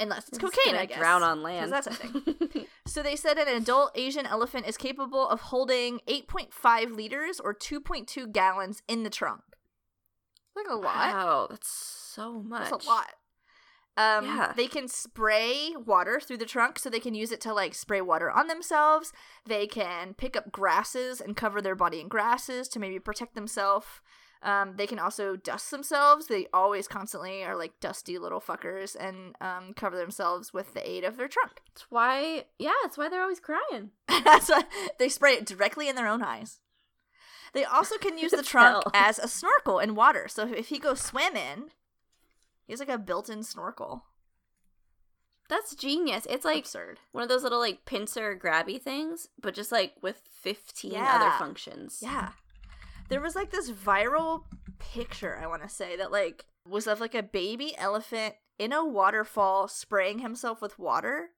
Unless it's cocaine, I guess. Drown on land. That's a thing. So they said an adult Asian elephant is capable of holding 8.5 liters or 2.2 gallons in the trunk. Like, a lot. Wow, that's so much. That's a lot. They can spray water through the trunk, so they can use it to, like, spray water on themselves. They can pick up grasses and cover their body in grasses to maybe protect themselves. They can also dust themselves. They always constantly are, like, dusty little fuckers and cover themselves with the aid of their trunk. That's why they're always crying. That's why they spray it directly in their own eyes. They also can use the trunk as a snorkel in water. So if he goes swimming, he has, like, a built-in snorkel. That's genius. It's, like, absurd. One of those little, like, pincer grabby things, but just, like, with 15 other functions. Yeah. There was, like, this viral picture, I want to say, that, like, was of, like, a baby elephant in a waterfall spraying himself with water.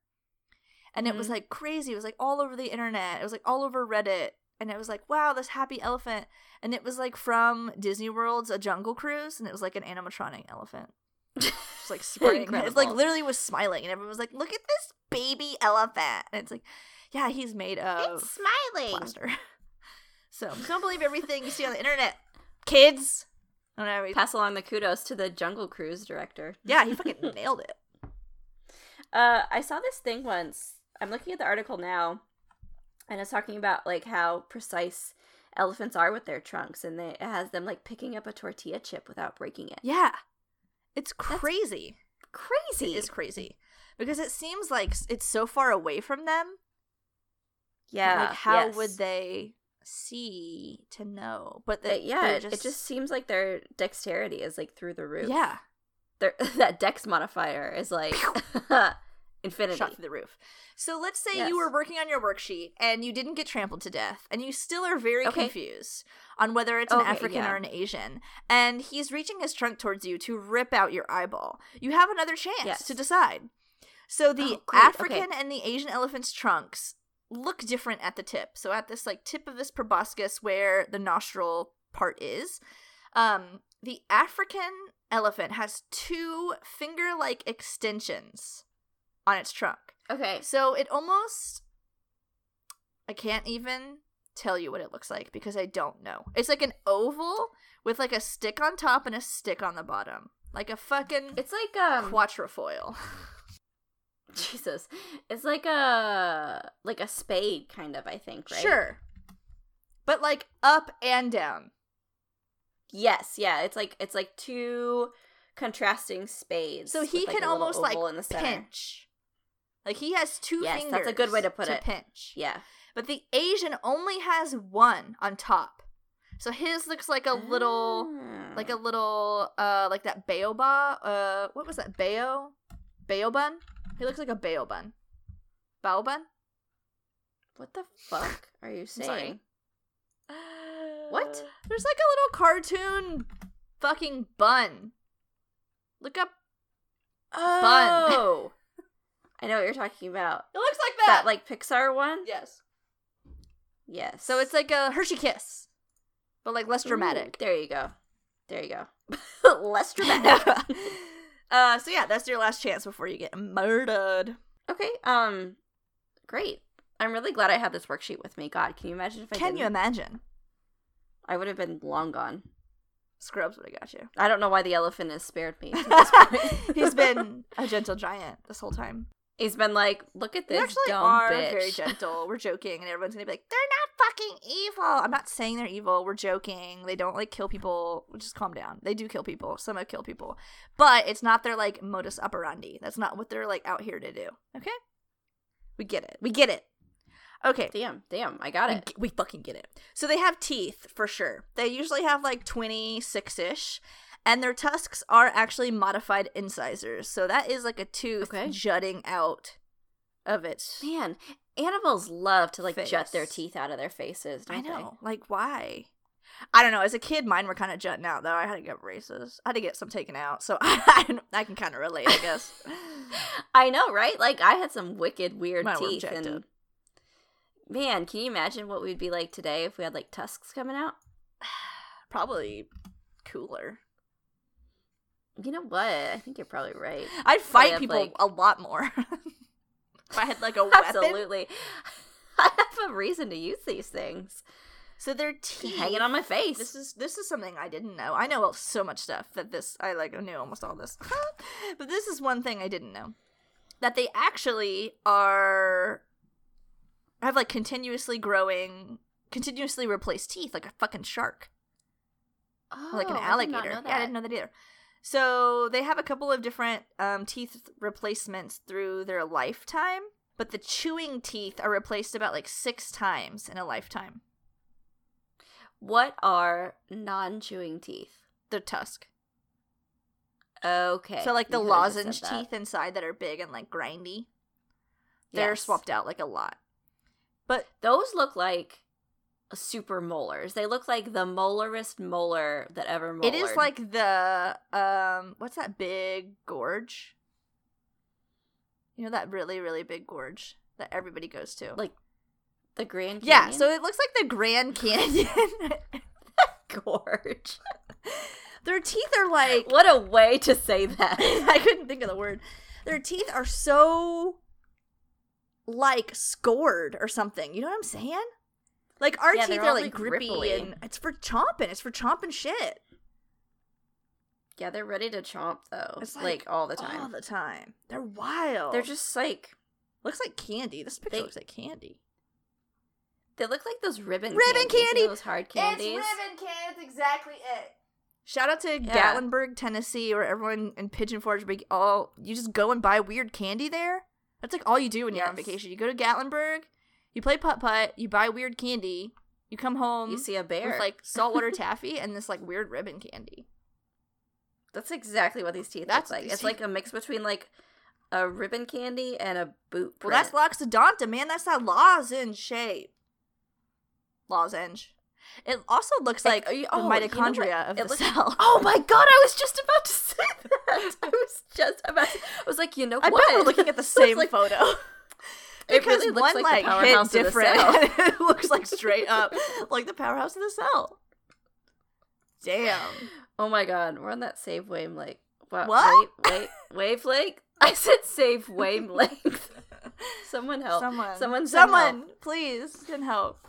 And it was, like, crazy. It was, like, all over the internet. It was, like, all over Reddit. And it was, like, wow, this happy elephant. And it was, like, from Disney World's A Jungle Cruise. And it was, like, an animatronic elephant. Just, like, spraying. It, like, literally was smiling. And everyone was, like, look at this baby elephant. And it's, like, yeah, he's made of plaster. So, don't believe everything you see on the internet, kids. I don't know. Pass along the kudos to the Jungle Cruise director. Yeah, he fucking nailed it. I saw this thing once. I'm looking at the article now, and it's talking about, like, how precise elephants are with their trunks, and it has them, like, picking up a tortilla chip without breaking it. Yeah. It's crazy. It is crazy. Because it seems like it's so far away from them. Yeah. Like, how would they see to know? But it just seems like their dexterity is, like, through the roof. Yeah, that dex modifier is, like, infinity. Shot through the roof. So let's say you were working on your worksheet and you didn't get trampled to death, and you still are very confused on whether it's an African or an Asian, and he's reaching his trunk towards you to rip out your eyeball. You have another chance to decide. So the African and the Asian elephant's trunks look different at the tip. So at this, like, tip of this proboscis where the nostril part is, the African elephant has 2 finger-like extensions on its trunk. Okay. So it almost, I can't even tell you what it looks like because I don't know. It's like an oval with like a stick on top and a stick on the bottom. Like a fucking... It's like a... quatrefoil. Jesus. It's like a spade kind of, I think, right? Sure. But like up and down. Yes, yeah. It's like two contrasting spades. So he can almost like pinch. Like he has two fingers. Yes, that's a good way to put it. To pinch. Yeah. But the Asian only has one on top. So his looks like a little, like a little, like that baobab, what was that? Baobun? He looks like a baobun. Baobun? What the fuck are you saying? What? There's like a little cartoon fucking bun. Look up. Oh. Bun. I know what you're talking about. It looks like that. That like Pixar one? Yes. Yes. So it's like a Hershey Kiss. But like less dramatic. Ooh, there you go. There you go. Less dramatic. So yeah, that's your last chance before you get murdered. Okay. Great. I'm really glad I had this worksheet with me. God, can you imagine if I didn't? Can you imagine? I would have been long gone. Scrubs would have got you. I don't know why the elephant has spared me to this point. He's been a gentle giant this whole time. He's been like, look at this dumb bitch. We actually are very gentle. We're joking. And everyone's going to be like, they're not fucking evil. I'm not saying they're evil. We're joking. They don't, like, kill people. Just calm down. They do kill people. Some have killed people. But it's not their, like, modus operandi. That's not what they're, like, out here to do. Okay? We get it. We get it. Okay. Damn. I got it. We fucking get it. So they have teeth, for sure. They usually have, like, 26-ish. And their tusks are actually modified incisors. So that is like a tooth jutting out of it. Man, animals love to like jut their teeth out of their faces, don't they? I know. Like, why? I don't know. As a kid, mine were kind of jutting out, though. I had to get braces. I had to get some taken out. So I can kind of relate, I guess. I know, right? Like, I had some wicked, weird teeth. And man, can you imagine what we'd be like today if we had like tusks coming out? Probably cooler. You know what? I think you're probably right. I'd fight people like, a lot more. If I had like a weapon. Absolutely. I have a reason to use these things. So they're teeth. Hanging on my face. This is something I didn't know. I know so much stuff that I like knew almost all this. But this is one thing I didn't know. That they actually have like continuously replaced teeth like a fucking shark. Oh, like an alligator. I did not know that. Yeah, I didn't know that either. So they have a couple of different teeth replacements through their lifetime, but the chewing teeth are replaced about like 6 times in a lifetime. What are non-chewing teeth? The tusk. Okay. So like the lozenge teeth inside that are big and like grindy, they're swapped out like a lot. But those look like... super molars. They look like the molarest molar that ever molared. It is like the what's that big gorge? You know that really, really big gorge that everybody goes to? Like the Grand Canyon? Yeah, so it looks like the Grand Canyon. Gorge. Their teeth are like... What a way to say that. I couldn't think of the word. Their teeth are so like scored or something. You know what I'm saying? Like, our teeth are, like, grippy, and it's for chomping. It's for chomping shit. Yeah, they're ready to chomp, though. It's, like, all the time. All the time. They're wild. They're just, like... Looks like candy. This picture looks like candy. They look like those ribbon candy! You know those hard candies. It's ribbon candy. That's exactly it. Shout out to Gatlinburg, Tennessee, where everyone in Pigeon Forge, you just go and buy weird candy there. That's, like, all you do when you're on vacation. You go to Gatlinburg... You play putt-putt, you buy weird candy, you come home... You see a bear. With, like, saltwater taffy and this, like, weird ribbon candy. That's exactly what these teeth look like. It's, like, a mix between, like, a ribbon candy and a boot print. Well, that's Loxodonta, man. That's that lozenge shape. Lozenge. It also looks like the mitochondria of the cell. Oh, my God. I was just about to say that. I was like, you know what? I bet we're looking at the same photo. Because really one like hit different, it looks like straight up like the powerhouse of the cell. Damn! Oh my God, we're on that save wavelength. What? Wait, wavelength? I said save wavelength. Someone help! Someone, please, can help.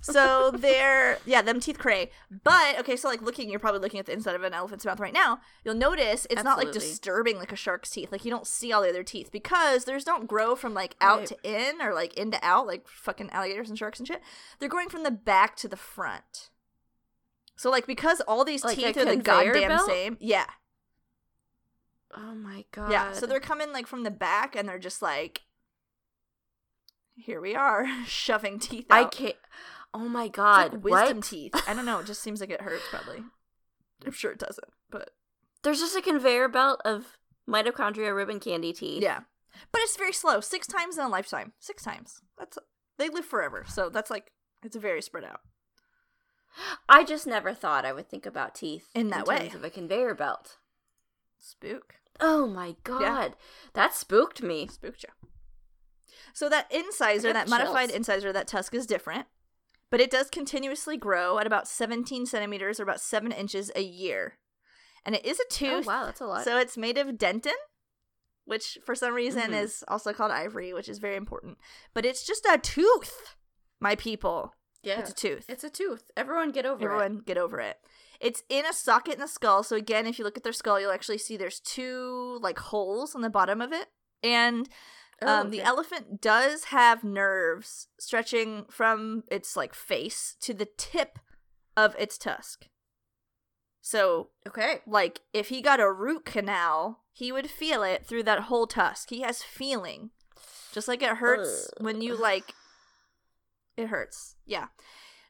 So they're, yeah, them teeth cray. But, okay, so, like, looking, you're probably looking at the inside of an elephant's mouth right now. You'll notice it's Absolutely. Not, like, disturbing, like, a shark's teeth. Like, you don't see all the other teeth because theirs don't grow from, like, out right. to in or, like, in to out, like, fucking alligators and sharks and shit. They're growing from the back to the front. So, like, because all these like teeth are the goddamn belt? Same. Yeah. Oh, my God. Yeah, so they're coming, like, from the back and they're just, like, here we are, shoving teeth out. I can't. Oh my God! Like wisdom teeth. I don't know. It just seems like it hurts. Probably. I'm sure it doesn't. But there's just a conveyor belt of mitochondria ribbon candy teeth. Yeah, but it's very slow. 6 times in a lifetime. 6 times. That's they live forever. So that's like it's very spread out. I just never thought I would think about teeth in that way. Terms of a conveyor belt. Spook. Oh my God! Yeah. That spooked me. Spooked you. So that incisor, that modified incisor, that tusk is different. But it does continuously grow at about 17 centimeters or about 7 inches a year. And it is a tooth. Oh, wow, that's a lot. So it's made of dentin, which for some reason is also called ivory, which is very important. But it's just a tooth, my people. Yeah. It's a tooth. It's a tooth. Everyone get over it. Everyone get over it. It's in a socket in the skull. So again, if you look at their skull, you'll actually see there's 2 like holes on the bottom of it. And... the elephant does have nerves stretching from its, like, face to the tip of its tusk. So, like, if he got a root canal, he would feel it through that whole tusk. He has feeling. Just like it hurts when you, like, it hurts. Yeah.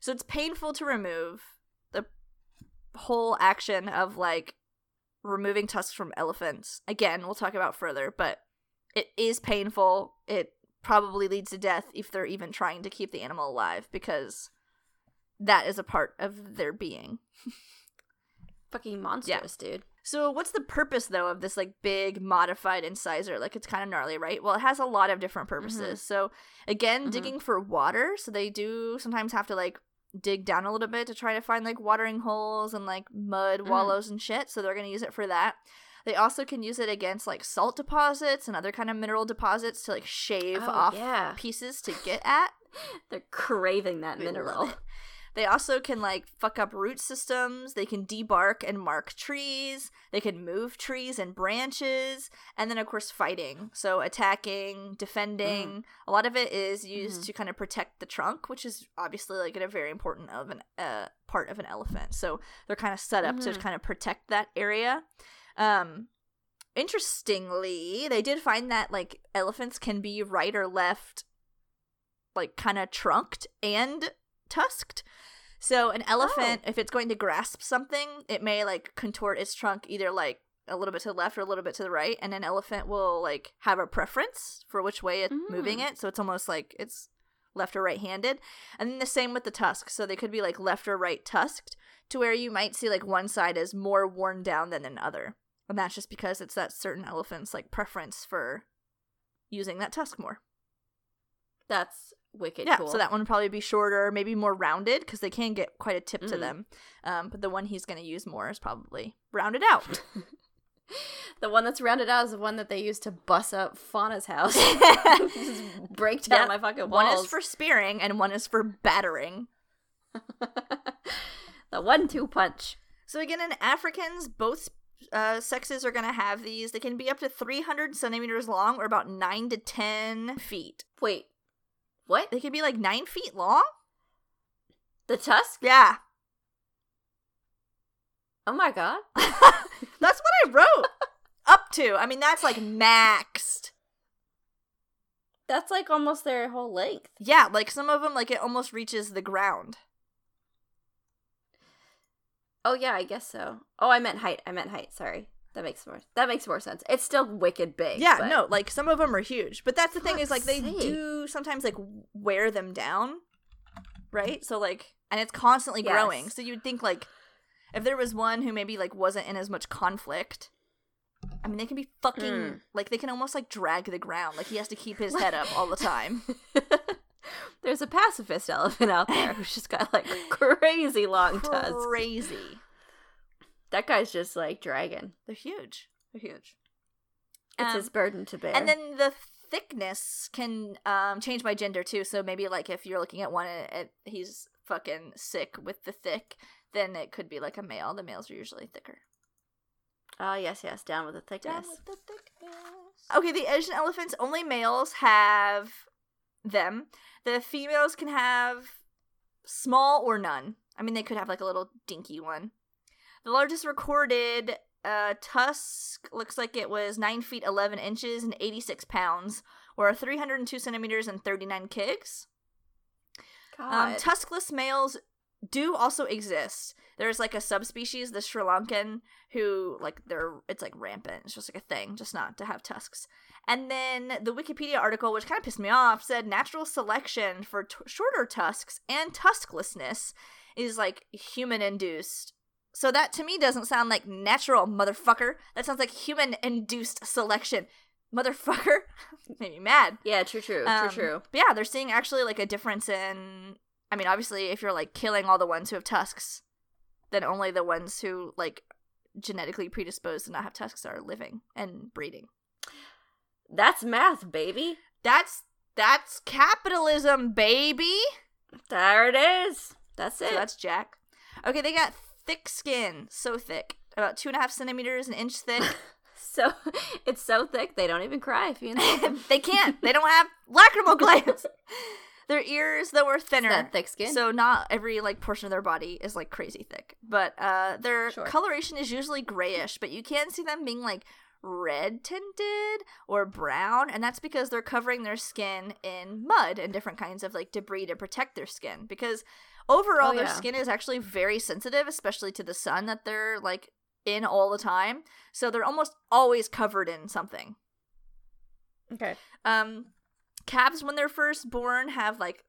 So it's painful to remove. The whole action of, like, removing tusks from elephants. Again, we'll talk about further, but... it is painful. It probably leads to death if they're even trying to keep the animal alive because that is a part of their being. Fucking monstrous, dude. So what's the purpose, though, of this, like, big modified incisor? Like, it's kind of gnarly, right? Well, it has a lot of different purposes. So, again, digging for water. So they do sometimes have to, like, dig down a little bit to try to find, like, watering holes and, like, mud wallows and shit. So they're going to use it for that. They also can use it against, like, salt deposits and other kind of mineral deposits to, like, shave off pieces to get at. They're craving that mineral. They also can, like, fuck up root systems. They can debark and mark trees. They can move trees and branches. And then, of course, fighting. So attacking, defending. A lot of it is used to kind of protect the trunk, which is obviously, like, a very important of an, part of an elephant. So they're kind of set up to kind of protect that area. Interestingly, they did find that, like, elephants can be right or left, like, kind of trunked and tusked. So an elephant, if it's going to grasp something, it may, like, contort its trunk either, like, a little bit to the left or a little bit to the right. And an elephant will, like, have a preference for which way it's moving it. So it's almost like it's left or right-handed. And then the same with the tusk. So they could be, like, left or right tusked to where you might see, like, one side is more worn down than another. And that's just because it's that certain elephant's, like, preference for using that tusk more. That's wicked cool. Yeah, so that one would probably be shorter, maybe more rounded, because they can get quite a tip to them. But the one he's going to use more is probably rounded out. The one that's rounded out is the one that they use to bust up Fauna's house. Just break down my fucking walls. One is for spearing, and one is for battering. The 1-2 punch. So again, in Africans, both... sexes are going to have these. They can be up to 300 centimeters long or about 9 to 10 feet. Wait, what? They can be like 9 feet long? The tusk? Yeah. Oh my God. That's what I wrote. Up to. I mean, that's like maxed. That's like almost their whole length. Yeah, like some of them, like it almost reaches the ground. Oh yeah, I guess so. Oh, I meant height. Sorry, that makes more sense. It's still wicked big. Yeah, but... no, like some of them are huge, but that's the thing is like they do sometimes like wear them down, right? So like, and it's constantly growing. So you'd think like if there was one who maybe like wasn't in as much conflict, I mean they can be fucking like they can almost like drag the ground. Like he has to keep his head up all the time. There's a pacifist elephant out there who's just got, like, crazy long tusks. Crazy. That guy's just, like, dragging. They're huge. It's his burden to bear. And then the thickness can change by gender, too. So maybe, like, if you're looking at one, he's fucking sick with the thick, then it could be like a male. The males are usually thicker. Oh, yes, yes. Down with the thickness. Down with the thickness. Okay, the Asian elephants, only males have them. The females can have small or none. I mean, they could have like a little dinky one. The largest recorded tusk looks like it was 9 feet 11 inches and 86 pounds, or 302 centimeters and 39 kgs. Tuskless males do also exist. There's like a subspecies, the Sri Lankan, who like it's like rampant. It's just like a thing, just not to have tusks. And then the Wikipedia article, which kind of pissed me off, said natural selection for shorter tusks and tusklessness is like human induced. So that to me doesn't sound like natural, motherfucker. That sounds like human induced selection. Motherfucker. Made me mad. Yeah, true. But yeah, they're seeing actually like a difference in, I mean, obviously if you're like killing all the ones who have tusks, then only the ones who like genetically predisposed to not have tusks are living and breeding. That's math, baby. That's capitalism, baby. There it is. That's it. So that's Jack. Okay, they got thick skin. So thick. About 2.5 centimeters, an inch thick. So it's so thick they don't even cry if you insult them. They can't. They don't have lacrimal glands. Their ears, though, are thinner. It's that thick skin. So not every like portion of their body is like crazy thick. But their coloration is usually grayish, but you can see them being like red tinted or brown, and that's because they're covering their skin in mud and different kinds of like debris to protect their skin, because overall their skin is actually very sensitive, especially to the sun that they're like in all the time, so they're almost always covered in something. Okay. Calves, when they're first born, have like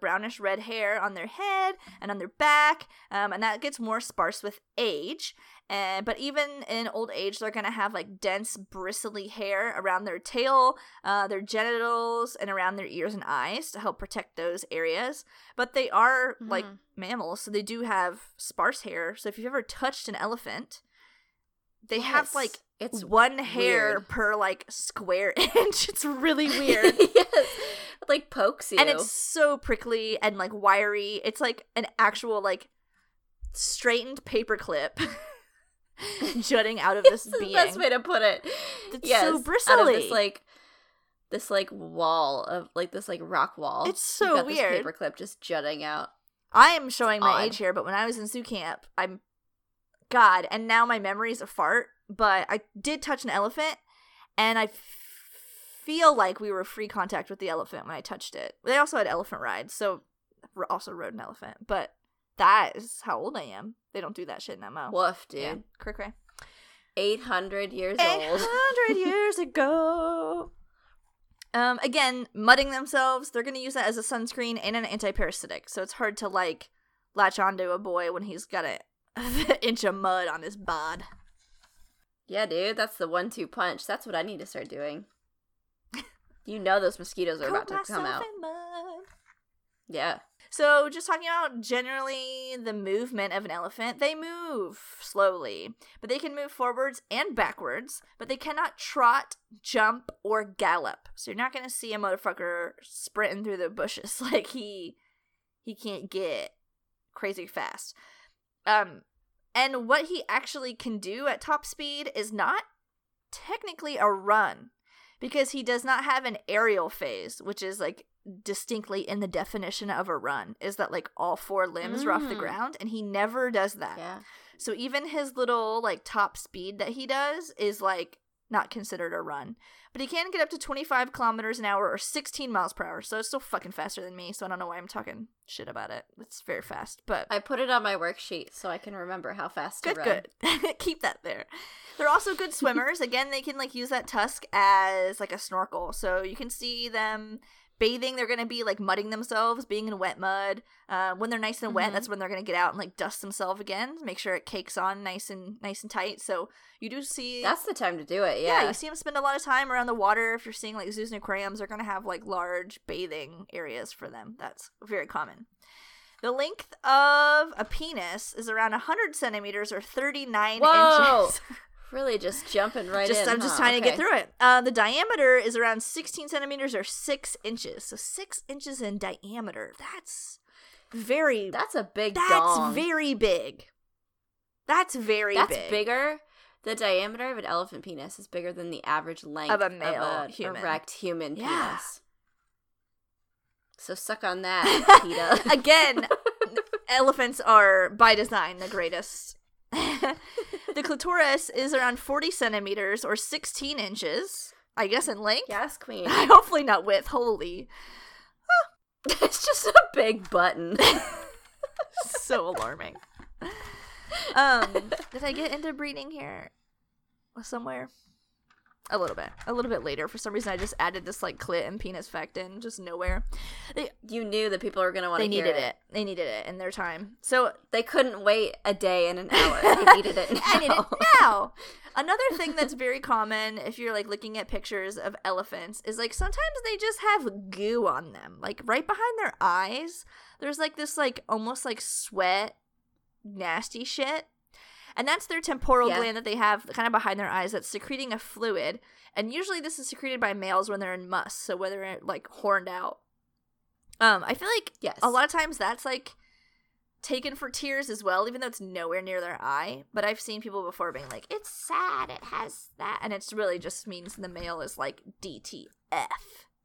brownish red hair on their head and on their back, and that gets more sparse with age. But even in old age, they're gonna have like dense, bristly hair around their tail, their genitals, and around their ears and eyes to help protect those areas. But they are like mammals, so they do have sparse hair. So if you've ever touched an elephant, they have like it's one hair per like square inch. It's really weird. Yes. It, like, pokes you. And it's so prickly and, like, wiry. It's, like, an actual, like, straightened paperclip jutting out of this being. That's the best way to put it. It's so bristly. Out of this, like, wall of, like, this, like, rock wall. It's so weird. This paperclip just jutting out. I am showing my age here, but when I was in zoo camp, God, and now my memory's a fart, but I did touch an elephant, and I feel like we were free contact with the elephant when I touched it. They also had elephant rides, so also rode an elephant. But that is how old I am. They don't do that shit in MO. Woof, dude. Yeah. Cray-cray. 800 years old. 800 years ago. Again, mudding themselves. They're going to use that as a sunscreen and an anti-parasitic. So it's hard to, like, latch onto a boy when he's got an inch of mud on his bod. Yeah, dude. That's the 1-2 punch. That's what I need to start doing. You know those mosquitoes are about to come out. Yeah. So just talking about generally the movement of an elephant, they move slowly, but they can move forwards and backwards, but they cannot trot, jump, or gallop. So you're not going to see a motherfucker sprinting through the bushes. Like, he can't get crazy fast. And what he actually can do at top speed is not technically a run, because he does not have an aerial phase, which is, like, distinctly in the definition of a run, is that, like, all four limbs are off the ground, and he never does that. Yeah. So even his little, like, top speed that he does is, like, not considered a run. But he can get up to 25 kilometers an hour or 16 miles per hour, so it's still fucking faster than me, so I don't know why I'm talking shit about it. It's very fast, but... I put it on my worksheet so I can remember how fast to run. Good. Keep that there. They're also good swimmers. Again, they can, like, use that tusk as, like, a snorkel. So you can see them bathing. They're going to be, like, mudding themselves, being in wet mud. When they're nice and wet, that's when they're going to get out and, like, dust themselves again. Make sure it cakes on nice and tight. So you do see... That's the time to do it, yeah. Yeah, you see them spend a lot of time around the water. If you're seeing, like, zoos and aquariums, they're going to have, like, large bathing areas for them. That's very common. The length of a penis is around 100 centimeters or 39 inches. Really just jumping right in. I'm just trying to get through it. The diameter is around 16 centimeters or 6 inches. So 6 inches in diameter. That's very... That's a big dong. That's very big. That's big. That's bigger... The diameter of an elephant penis is bigger than the average length of a male erect human penis. So suck on that, PETA. Again, elephants are, by design, the greatest. The clitoris is around 40 centimeters or 16 inches, I guess, in length. Yes, queen. Hopefully not width. Holy. Huh. It's just a big button. So alarming. Did I get into breeding here somewhere? A little bit later. For some reason, I just added this like clit and penis fact in just nowhere. You knew that people were going to want to hear it. They needed it in their time. So they couldn't wait a day and an hour. They needed it now. I need it now. Another thing that's very common if you're like looking at pictures of elephants is like sometimes they just have goo on them. Like right behind their eyes, there's like this like almost like sweat. Nasty shit, and that's their temporal gland that they have kind of behind their eyes that's secreting a fluid, and usually this is secreted by males when they're in must, so whether they're like horned out. I feel like a lot of times that's like taken for tears as well, even though it's nowhere near their eye, but I've seen people before being like, it's sad it has that, and it's really just means the male is like DTF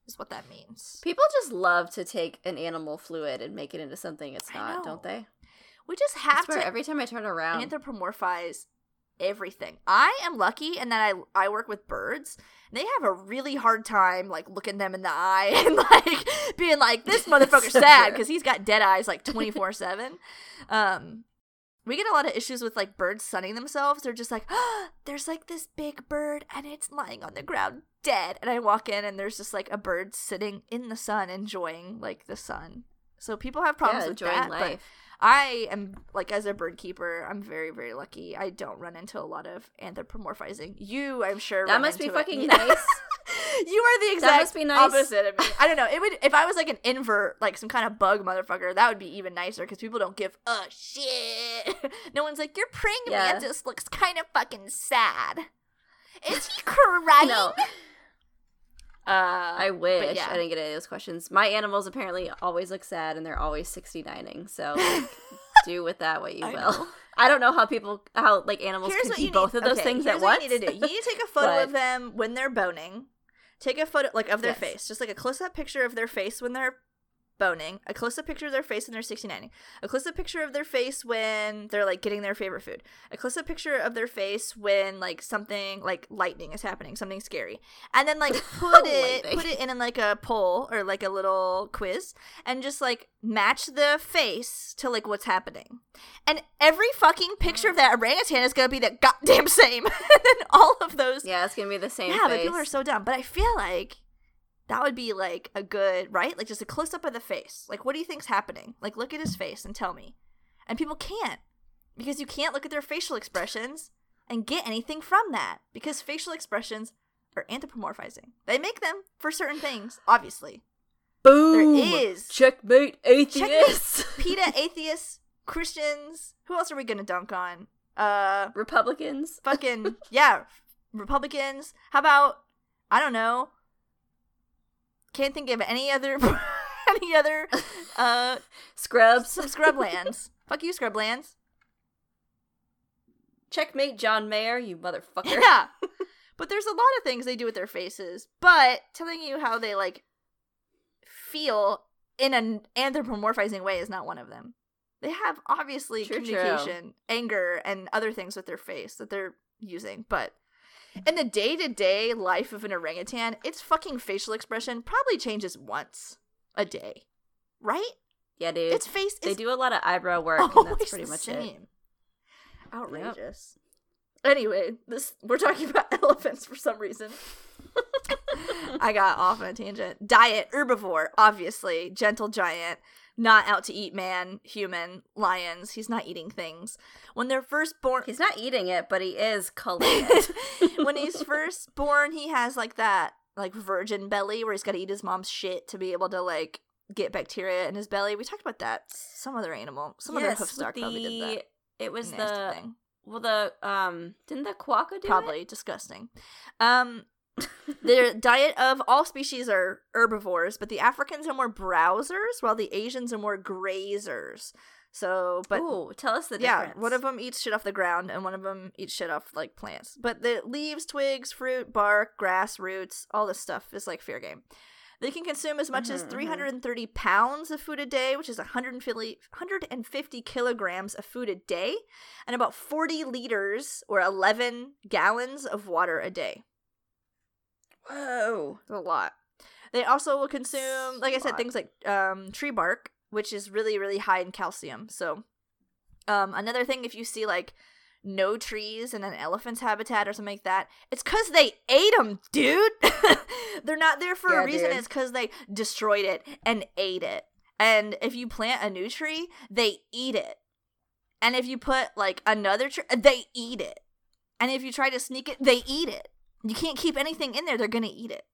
is what that means. People just love to take an animal fluid and make it into something it's not, don't they? We just have to. Every time I turn around, anthropomorphize everything. I am lucky in that I work with birds. And they have a really hard time like looking them in the eye and like being like, this motherfucker's sad because he's got dead eyes like 24/7. We get a lot of issues with like birds sunning themselves. They're just like, oh, there's like this big bird and it's lying on the ground dead. And I walk in and there's just like a bird sitting in the sun enjoying like the sun. So people have problems with that. Life. But I am, like, as a bird keeper, I'm very, very lucky. I don't run into a lot of anthropomorphizing. You, I'm sure, that must be fucking nice. You are the exact opposite of me. I don't know. It would if I was like an invert, like some kind of bug motherfucker. That would be even nicer because people don't give a shit. No one's like, you're praying to me. It just looks kind of fucking sad. Is he crying? No. I wish I didn't get any of those questions. My animals apparently always look sad and they're always 69ing, so like, do with that what you will. I don't know how people, how like animals can do both of those things at once. You need to take a photo of them when they're boning. Take a photo like of their face, just like a close-up picture of their face when they're boning, a close-up picture of their face when they're 69ing, a close-up picture of their face when they're like getting their favorite food, a close-up picture of their face when like something like lightning is happening, something scary, and then like put it in like a poll or like a little quiz and just like match the face to like what's happening, and every fucking picture of that orangutan is gonna be the goddamn same. And then all of those it's gonna be the same face. But people are so dumb. But I feel like that would be, like, a good, right? Like, just a close-up of the face. Like, what do you think's happening? Like, look at his face and tell me. And people can't. Because you can't look at their facial expressions and get anything from that. Because facial expressions are anthropomorphizing. They make them for certain things, obviously. Boom! There is. Checkmate atheists! Checkmate, PETA, atheists, Christians. Who else are we gonna dunk on? Republicans. Fucking, yeah. Republicans. How about, I don't know. Can't think of any other scrubs. Some scrublands. Fuck you, scrublands. Checkmate, John Mayer, you motherfucker. Yeah. But there's a lot of things they do with their faces, but telling you how they like feel in an anthropomorphizing way is not one of them. They have obviously communication, anger, and other things with their face that they're using, but in the day-to-day life of an orangutan, its fucking facial expression probably changes once a day. Right? Yeah, dude. Its face is... They do a lot of eyebrow work, and that's pretty much it. Outrageous. Yep. Anyway, we're talking about elephants for some reason. I got off on a tangent. Diet, herbivore, obviously. Gentle giant. Not out to eat man, human, lions. He's not eating things. When they're first born... He's not eating it, but he is culling it. When he's first born, he has, like, that, like, virgin belly where he's got to eat his mom's shit to be able to, like, get bacteria in his belly. We talked about that. Some other animal. Some other hoofstock probably did that. It was nasty thing. Well, didn't the quokka do it? Probably. Disgusting. Their diet of all species are herbivores, but the Africans are more browsers, while the Asians are more grazers. So, but ooh, tell us the difference. Yeah, one of them eats shit off the ground, and one of them eats shit off like plants. But the leaves, twigs, fruit, bark, grass, roots, all this stuff is like fair game. They can consume as much as 330 pounds of food a day, which is 150 kilograms of food a day, and about 40 liters or 11 gallons of water a day. Whoa. That's a lot. They also will consume, like I said, things like tree bark, which is really, really high in calcium. So another thing, if you see like no trees in an elephant's habitat or something like that, it's because they ate them, dude. They're not there for a reason. Dude. It's because they destroyed it and ate it. And if you plant a new tree, they eat it. And if you put like another tree, they eat it. And if you try to sneak it, they eat it. You can't keep anything in there. They're going to eat it.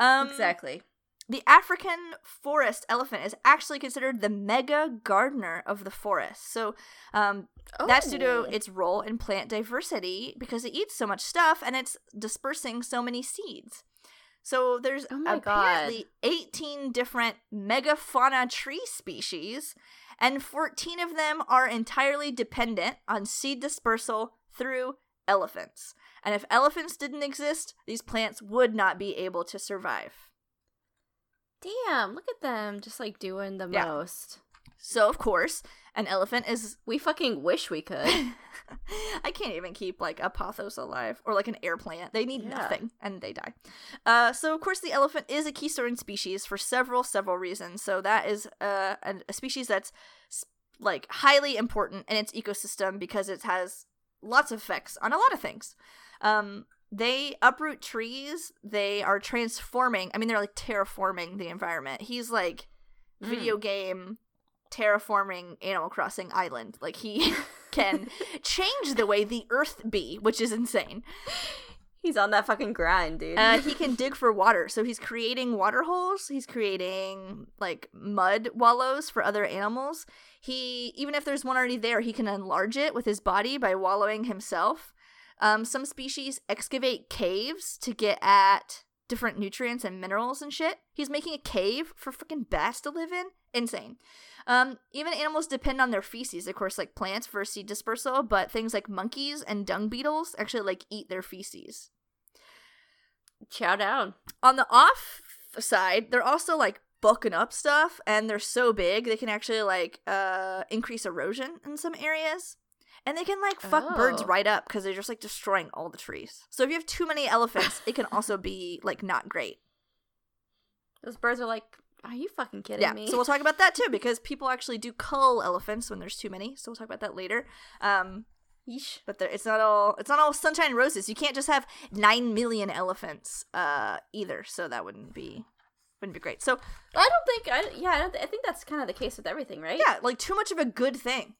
Exactly. The African forest elephant is actually considered the mega gardener of the forest. So that's due to its role in plant diversity because it eats so much stuff and it's dispersing so many seeds. So there's apparently 18 different megafauna tree species, and 14 of them are entirely dependent on seed dispersal through elephants. And if elephants didn't exist, these plants would not be able to survive. Damn, look at them just, like, doing the most. So, of course, an elephant is... We fucking wish we could. I can't even keep, like, a pothos alive. Or, like, an air plant. They need nothing. And they die. So, of course, the elephant is a keystone species for several reasons. So, that is a species that's, like, highly important in its ecosystem because it has lots of effects on a lot of things. They uproot trees. They are transforming. I mean, they're like terraforming the environment. He's like video game terraforming Animal Crossing Island. Like he can change the way the earth be, which is insane. He's on that fucking grind, dude. He can dig for water. So he's creating water holes. He's creating like mud wallows for other animals. He, even if there's one already there, he can enlarge it with his body by wallowing himself. Some species excavate caves to get at different nutrients and minerals and shit. He's making a cave for freaking bats to live in. Insane. Even animals depend on their feces, of course, like plants for seed dispersal, but things like monkeys and dung beetles actually like eat their feces. Chow down. On the off side, they're also like bulking up stuff, and they're so big they can actually like increase erosion in some areas. And they can, like, fuck birds right up because they're just, like, destroying all the trees. So if you have too many elephants, it can also be, like, not great. Those birds are like, are you fucking kidding me? So we'll talk about that, too, because people actually do cull elephants when there's too many. So we'll talk about that later. Yeesh. But it's not all sunshine and roses. You can't just have 9 million elephants either. So that wouldn't be great. So I don't think, I think that's kind of the case with everything, right? Yeah, like, too much of a good thing.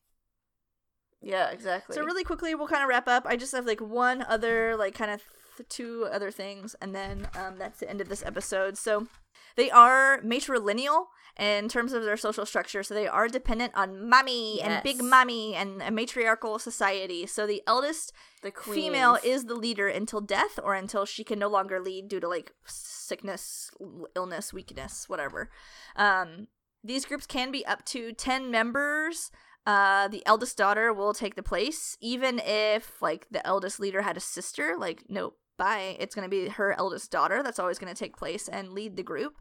Yeah, exactly. So really quickly, we'll kind of wrap up. I just have like one other, like kind of two other things, and then that's the end of this episode. So they are matrilineal in terms of their social structure. So they are dependent on mommy and big mommy and a matriarchal society. So the eldest female is the leader until death or until she can no longer lead due to like sickness, illness, weakness, whatever. These groups can be up to 10 members. The eldest daughter will take the place, even if, like, the eldest leader had a sister. Like, nope, bye. It's going to be her eldest daughter that's always going to take place and lead the group.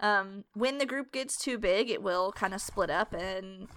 When the group gets too big, it will kind of split up and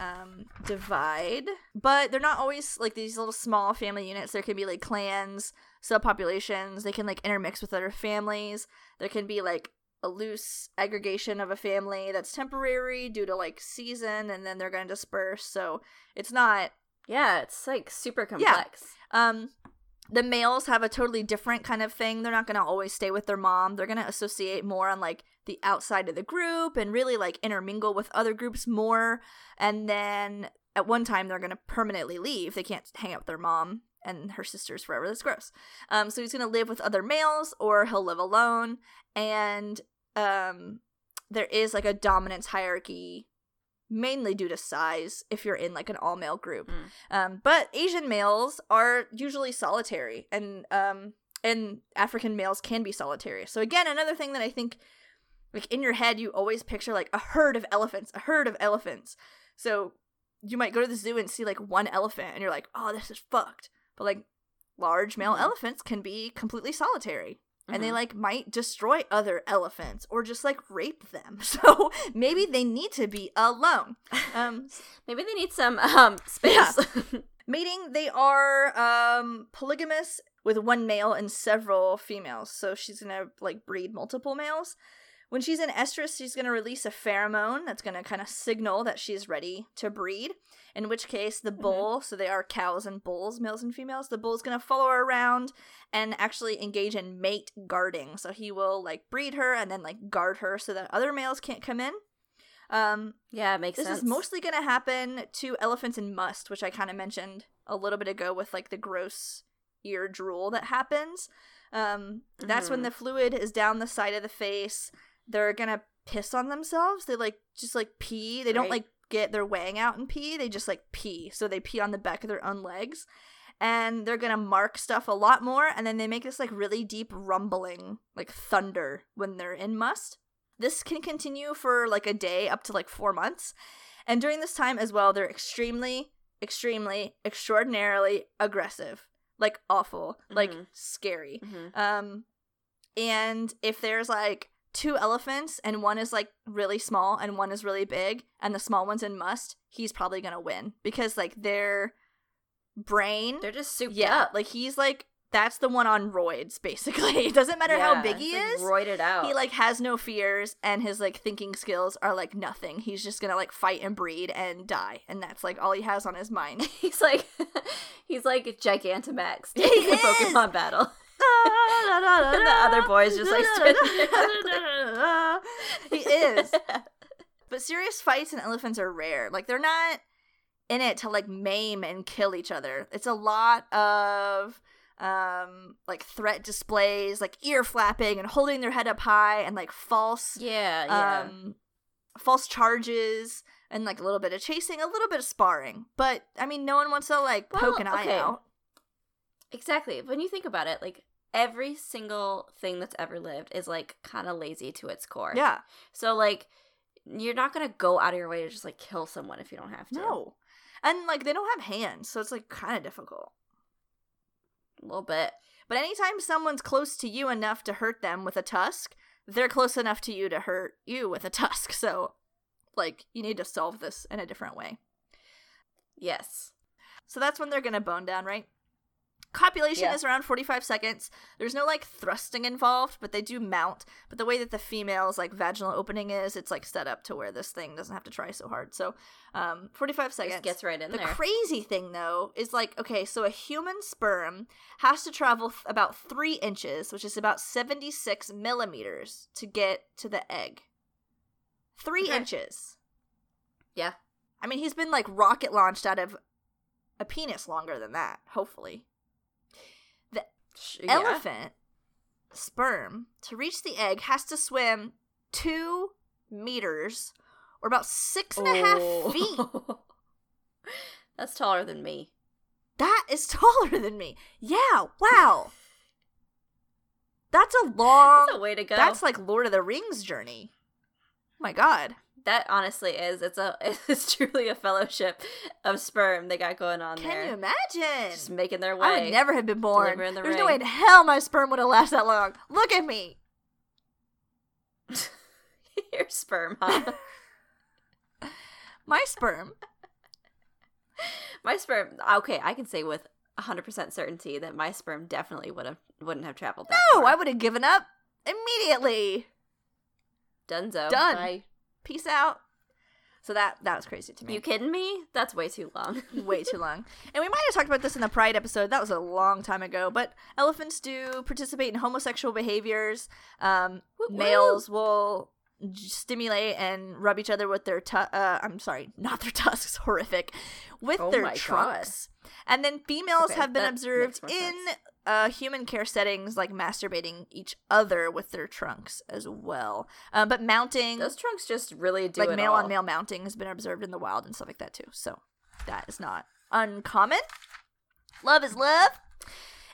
divide. But they're not always, like, these little small family units. There can be, like, clans, subpopulations. They can, like, intermix with other families. There can be, like, a loose aggregation of a family that's temporary due to like season, and then they're going to disperse. So it's not it's like super complex. The males have a totally different kind of thing. They're not going to always stay with their mom. They're going to associate more on like the outside of the group and really like intermingle with other groups more, and then at one time they're going to permanently leave. They can't hang out with their mom and her sisters forever. That's gross. So he's going to live with other males, or he'll live alone. And there is like a dominance hierarchy, mainly due to size, if you're in like an all-male group. But Asian males are usually solitary, and And African males can be solitary. So again, another thing that I think, like, in your head, you always picture, like, a herd of elephants. So you might go to the zoo and see, like, one elephant, and you're like, oh, this is fucked. But, like, large male elephants can be completely solitary. Mm-hmm. And they, like, might destroy other elephants or just, like, rape them. So maybe they need to be alone. Maybe they need some space. Yeah. Mating, they are polygamous with one male and several females. So she's going to, like, breed multiple males. When she's in estrus, she's going to release a pheromone that's going to kind of signal that she's ready to breed, in which case the bull, so they are cows and bulls, males and females, the bull's going to follow her around and actually engage in mate guarding. So he will, like, breed her and then, like, guard her so that other males can't come in. Yeah, it makes sense. This is mostly going to happen to elephants in must, which I kind of mentioned a little bit ago with, like, the gross ear drool that happens. That's when the fluid is down the side of the face. They're gonna piss on themselves. They, like, just, like, pee. They don't, like, get their wang out and pee. They just, like, pee. So they pee on the back of their own legs. And they're gonna mark stuff a lot more. And then they make this, like, really deep rumbling, like, thunder when they're in must. This can continue for, like, a day up to, like, 4 months. And during this time as well, they're extraordinarily aggressive. Like, awful. Mm-hmm. Like, scary. Mm-hmm. And if there's, like, two elephants and one is, like, really small and one is really big and the small one's in must, he's probably gonna win because, like, their brain, they're just souped up. Like, he's, like, that's the one on roids, basically. It doesn't matter how big he is, roided out. He, like, has no fears and his, like, thinking skills are, like, nothing. He's just gonna, like, fight and breed and die, and that's, like, all he has on his mind. He's like he's like Gigantamax in the Pokemon battle. The other boy is just, like, he is. But serious fights in elephants are rare. Like, they're not in it to, like, maim and kill each other. It's a lot of like, threat displays, like ear flapping and holding their head up high and, like, false charges and, like, a little bit of chasing, a little bit of sparring. But I mean, no one wants to, like, poke an eye out. Exactly. When you think about it, like, every single thing that's ever lived is, like, kind of lazy to its core. Yeah. So, like, you're not going to go out of your way to just, like, kill someone if you don't have to. No. And, like, they don't have hands, so it's, like, kind of difficult. A little bit. But anytime someone's close to you enough to hurt them with a tusk, they're close enough to you to hurt you with a tusk. So, like, you need to solve this in a different way. Yes. So that's when they're going to bone down, right? Copulation is around 45 seconds. There's no, like, thrusting involved, but they do mount. But the way that the female's, like, vaginal opening is, it's, like, set up to where this thing doesn't have to try so hard. So, 45 seconds. It gets right in there. The crazy thing, though, is, like, okay, so a human sperm has to travel about 3 inches, which is about 76 millimeters, to get to the egg. 3 inches. Yeah. I mean, he's been, like, rocket launched out of a penis longer than that, hopefully. Elephant sperm to reach the egg has to swim 2 meters or about 6.5 feet. That's taller than me. That is taller than me. Yeah, wow. That's a way to go. That's like Lord of the Rings journey. Oh my god. That honestly is. It's truly a fellowship of sperm they got going on there. Can you imagine? Just making their way. I would never have been born. There's no way in hell my sperm would have lasted that long. Look at me. Your sperm, huh? My sperm. My sperm. Okay, I can say with 100% certainty that my sperm definitely wouldn't have traveled that far. No, I would have given up immediately. Dunzo. Done. Bye. Peace out. So that was crazy to me. You kidding me? That's way too long. Way too long. And we might have talked about this in the Pride episode. That was a long time ago. But elephants do participate in homosexual behaviors. Males will stimulate and rub each other with their trunks. And then females have been observed in human care settings, like masturbating each other with their trunks as well. But mounting, those trunks just really do, like, it male on male mounting has been observed in the wild and stuff like that too. So that is not uncommon. Love is love.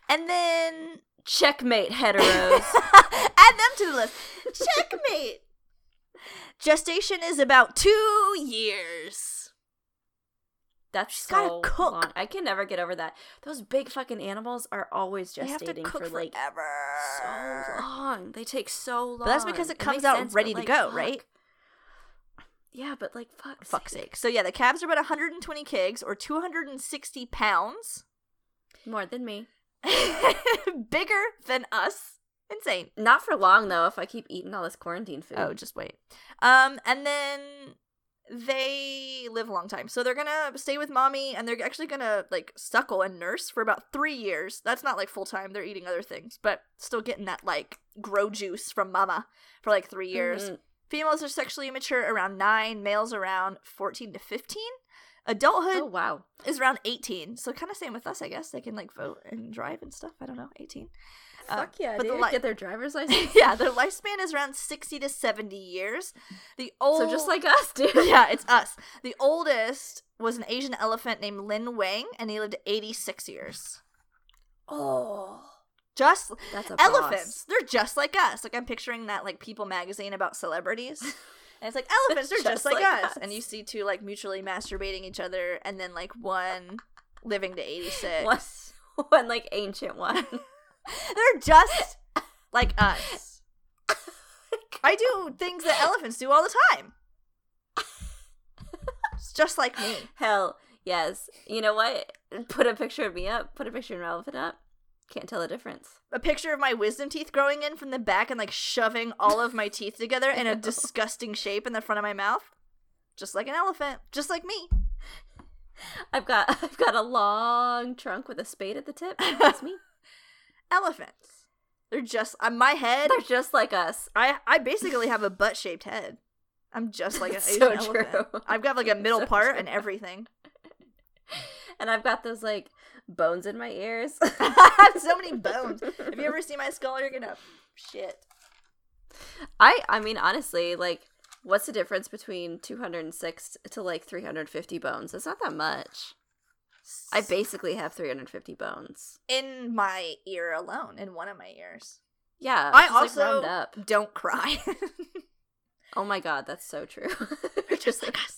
And then Checkmate, heteros. Add them to the list. Checkmate. Gestation is about 2 years. That's so cook. Long. I can never get over that. Those big fucking animals are always gestating for like forever. So long. They take so long. But that's because it comes out sense, ready to go, fuck. Right? Yeah, but like fuck's sake. So yeah, the calves are about 120 kgs or 260 pounds. More than me. Bigger than us. Insane. Not for long, though, if I keep eating all this quarantine food. Oh, just wait. And then they live a long time. So they're going to stay with mommy, and they're actually going to, like, suckle and nurse for about 3 years. That's not, like, full-time. They're eating other things, but still getting that, like, grow juice from mama for, like, 3 years. Mm-hmm. Females are sexually immature around 9. Males around 14 to 15. Adulthood is around 18. So kind of same with us, I guess. They can, like, vote and drive and stuff. I don't know. 18. Fuck yeah, but they get their driver's license. Yeah, their lifespan is around 60 to 70 years. So just like us, dude. Yeah, it's us. The oldest was an Asian elephant named Lin Wang, and he lived 86 years. Oh. Just that's a elephants. Boss. They're just like us. Like, I'm picturing that, like, People magazine about celebrities. And it's like, elephants are just like us. And you see two, like, mutually masturbating each other, and then, like, one living to 86. One like, ancient one. They're just like us. I do things that elephants do all the time. It's just like me. Hell, yes. You know what? Put a picture of me up. Put a picture of an elephant up. Can't tell the difference. A picture of my wisdom teeth growing in from the back and, like, shoving all of my teeth together in a disgusting shape in the front of my mouth. Just like an elephant. Just like me. I've got a long trunk with a spade at the tip. That's me. Elephants. They're just on my head. They're just like us. I basically have a butt-shaped head. I'm just like an Asian elephant. True. I've got, like, a middle part and everything. And I've got those, like, bones in my ears. I have so many bones. If you ever see my skull, you're gonna shit. I mean, honestly, like, what's the difference between 206 to, like, 350 bones? It's not that much. I basically have 350 bones. In my ear alone, in one of my ears. Yeah. I also don't cry. Oh my god, that's so true. Just like us.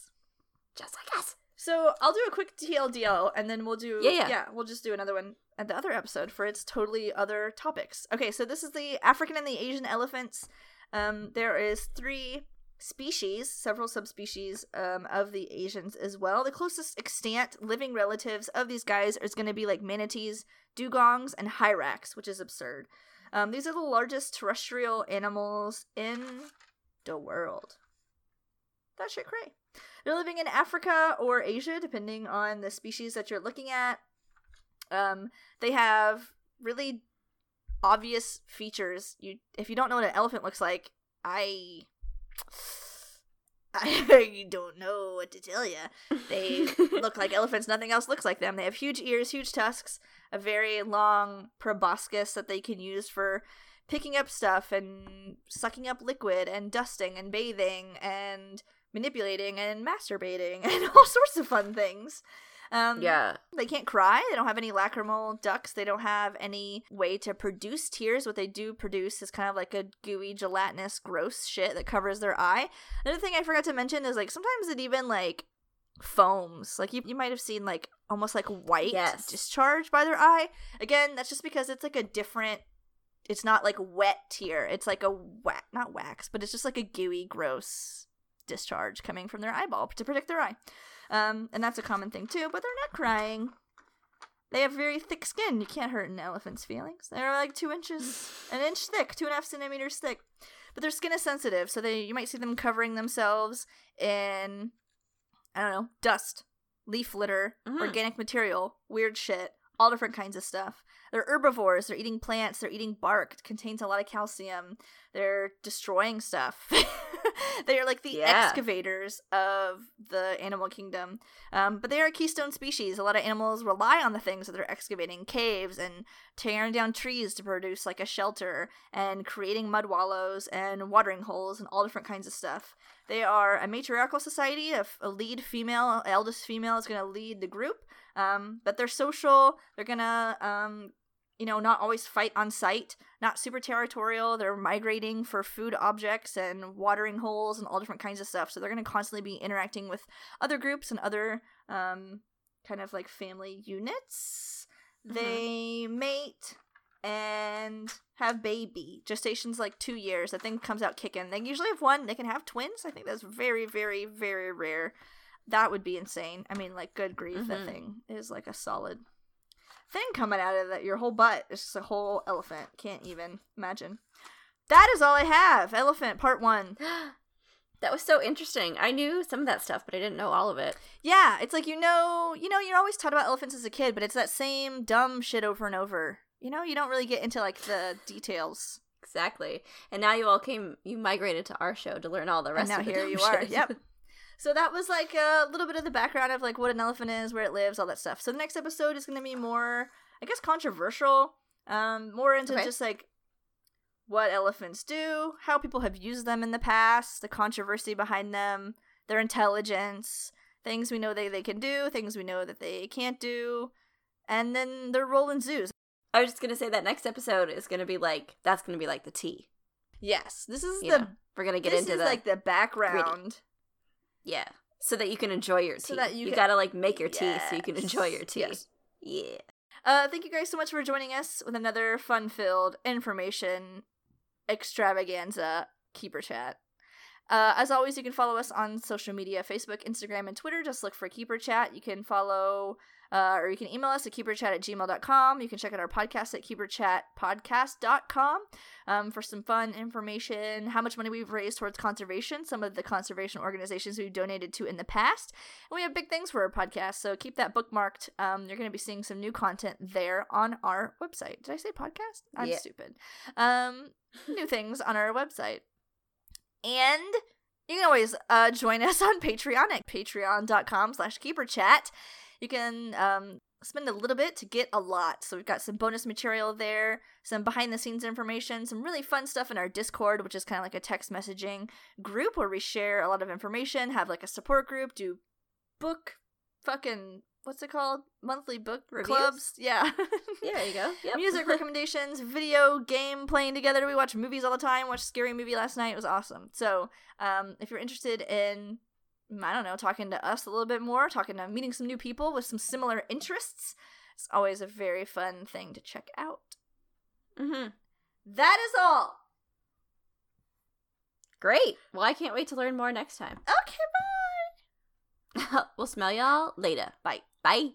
Just like us. So I'll do a quick TLDL, and then we'll do... Yeah, we'll just do another one at the other episode for its totally other topics. Okay, so this is the African and the Asian elephants. There is 3... species, several subspecies of the Asians as well. The closest extant living relatives of these guys is going to be like manatees, dugongs, and hyrax, which is absurd. These are the largest terrestrial animals in the world. That shit cray. They're living in Africa or Asia, depending on the species that you're looking at. They have really obvious features. If you don't know what an elephant looks like, I don't know what to tell you. They look like elephants. Nothing else looks like them. They have huge ears, huge tusks, a very long proboscis that they can use for picking up stuff and sucking up liquid and dusting and bathing and manipulating and masturbating and all sorts of fun things. They can't cry. They don't have any lacrimal ducts. They don't have any way to produce tears. What they do produce is kind of like a gooey, gelatinous, gross shit that covers their eye. Another thing I forgot to mention is, like, sometimes it even, like, foams. Like, you might have seen, like, almost like white discharge by their eye. Again, that's just because it's, like, a different... It's not, like, wet tear. It's, like, a wax... Not wax, but it's just, like, a gooey, gross... discharge coming from their eyeball to protect their eye. And that's a common thing too, but they're not crying. They have very thick skin. You can't hurt an elephant's feelings. They're like 2 inches, an inch thick, 2.5 centimeters thick. But their skin is sensitive, so you might see them covering themselves in, I don't know, dust, leaf litter, organic material, weird shit, all different kinds of stuff. They're herbivores. They're eating plants. They're eating bark. It contains a lot of calcium. They're destroying stuff. They are like the excavators of the animal kingdom. But they are a keystone species. A lot of animals rely on the things that they're excavating. Caves and tearing down trees to produce like a shelter and creating mud wallows and watering holes and all different kinds of stuff. They are a matriarchal society. A lead female, eldest female is going to lead the group. But they're social. They're going to you know, not always fight on sight, not super territorial. They're migrating for food objects and watering holes and all different kinds of stuff. So they're going to constantly be interacting with other groups and other kind of like family units. Mm-hmm. They mate and have baby. Gestation's like 2 years. That thing comes out kicking. They usually have one. They can have twins. I think that's very, very, very rare. That would be insane. I mean, like, good grief, mm-hmm. That thing is like a solid thing coming out of that. Your whole butt is just a whole elephant. Can't even imagine. That is all I have. Elephant part 1. That was so interesting. I knew some of that stuff, but I didn't know all of it. Yeah, it's like, you know, you're always taught about elephants as a kid, but it's that same dumb shit over and over. You know, you don't really get into, like, the details. Exactly. And now you migrated to our show to learn all the rest of the dumb shit. And now here you are. Yep. So that was, like, a little bit of the background of, like, what an elephant is, where it lives, all that stuff. So the next episode is going to be more, I guess, controversial, more into just, like, what elephants do, how people have used them in the past, the controversy behind them, their intelligence, things we know they can do, things we know that they can't do, and then their role in zoos. I was just going to say that next episode is going to be like, that's going to be like the tea. Yes. This is we're going to get into the like the background. Gritty. Yeah. So that you can enjoy your tea. So that you got to like make your tea so you can enjoy your tea. Yes. Yeah. Thank you guys so much for joining us with another fun-filled information extravaganza Keeper Chat. As always, you can follow us on social media, Facebook, Instagram, and Twitter. Just look for Keeper Chat. You can follow or you can email us at keeperchat@gmail.com. You can check out our podcast at keeperchatpodcast.com for some fun information, how much money we've raised towards conservation, some of the conservation organizations we've donated to in the past. And we have big things for our podcast, so keep that bookmarked. You're going to be seeing some new content there on our website. Did I say podcast? I'm stupid. New things on our website. And you can always join us on Patreon at patreon.com/keeperchat. You can spend a little bit to get a lot. So we've got some bonus material there, some behind-the-scenes information, some really fun stuff in our Discord, which is kind of like a text messaging group where we share a lot of information, have like a support group, do book fucking... What's it called? Monthly book reviews? Clubs. Yeah. Yeah, there you go. Yep. Music recommendations, video game playing together. We watch movies all the time. Watched a scary movie last night. It was awesome. So if you're interested in, I don't know, talking to us a little bit more, meeting some new people with some similar interests, it's always a very fun thing to check out. Mm-hmm. That is all. Great. Well, I can't wait to learn more next time. Okay, bye. We'll smell y'all later. Bye. Bye.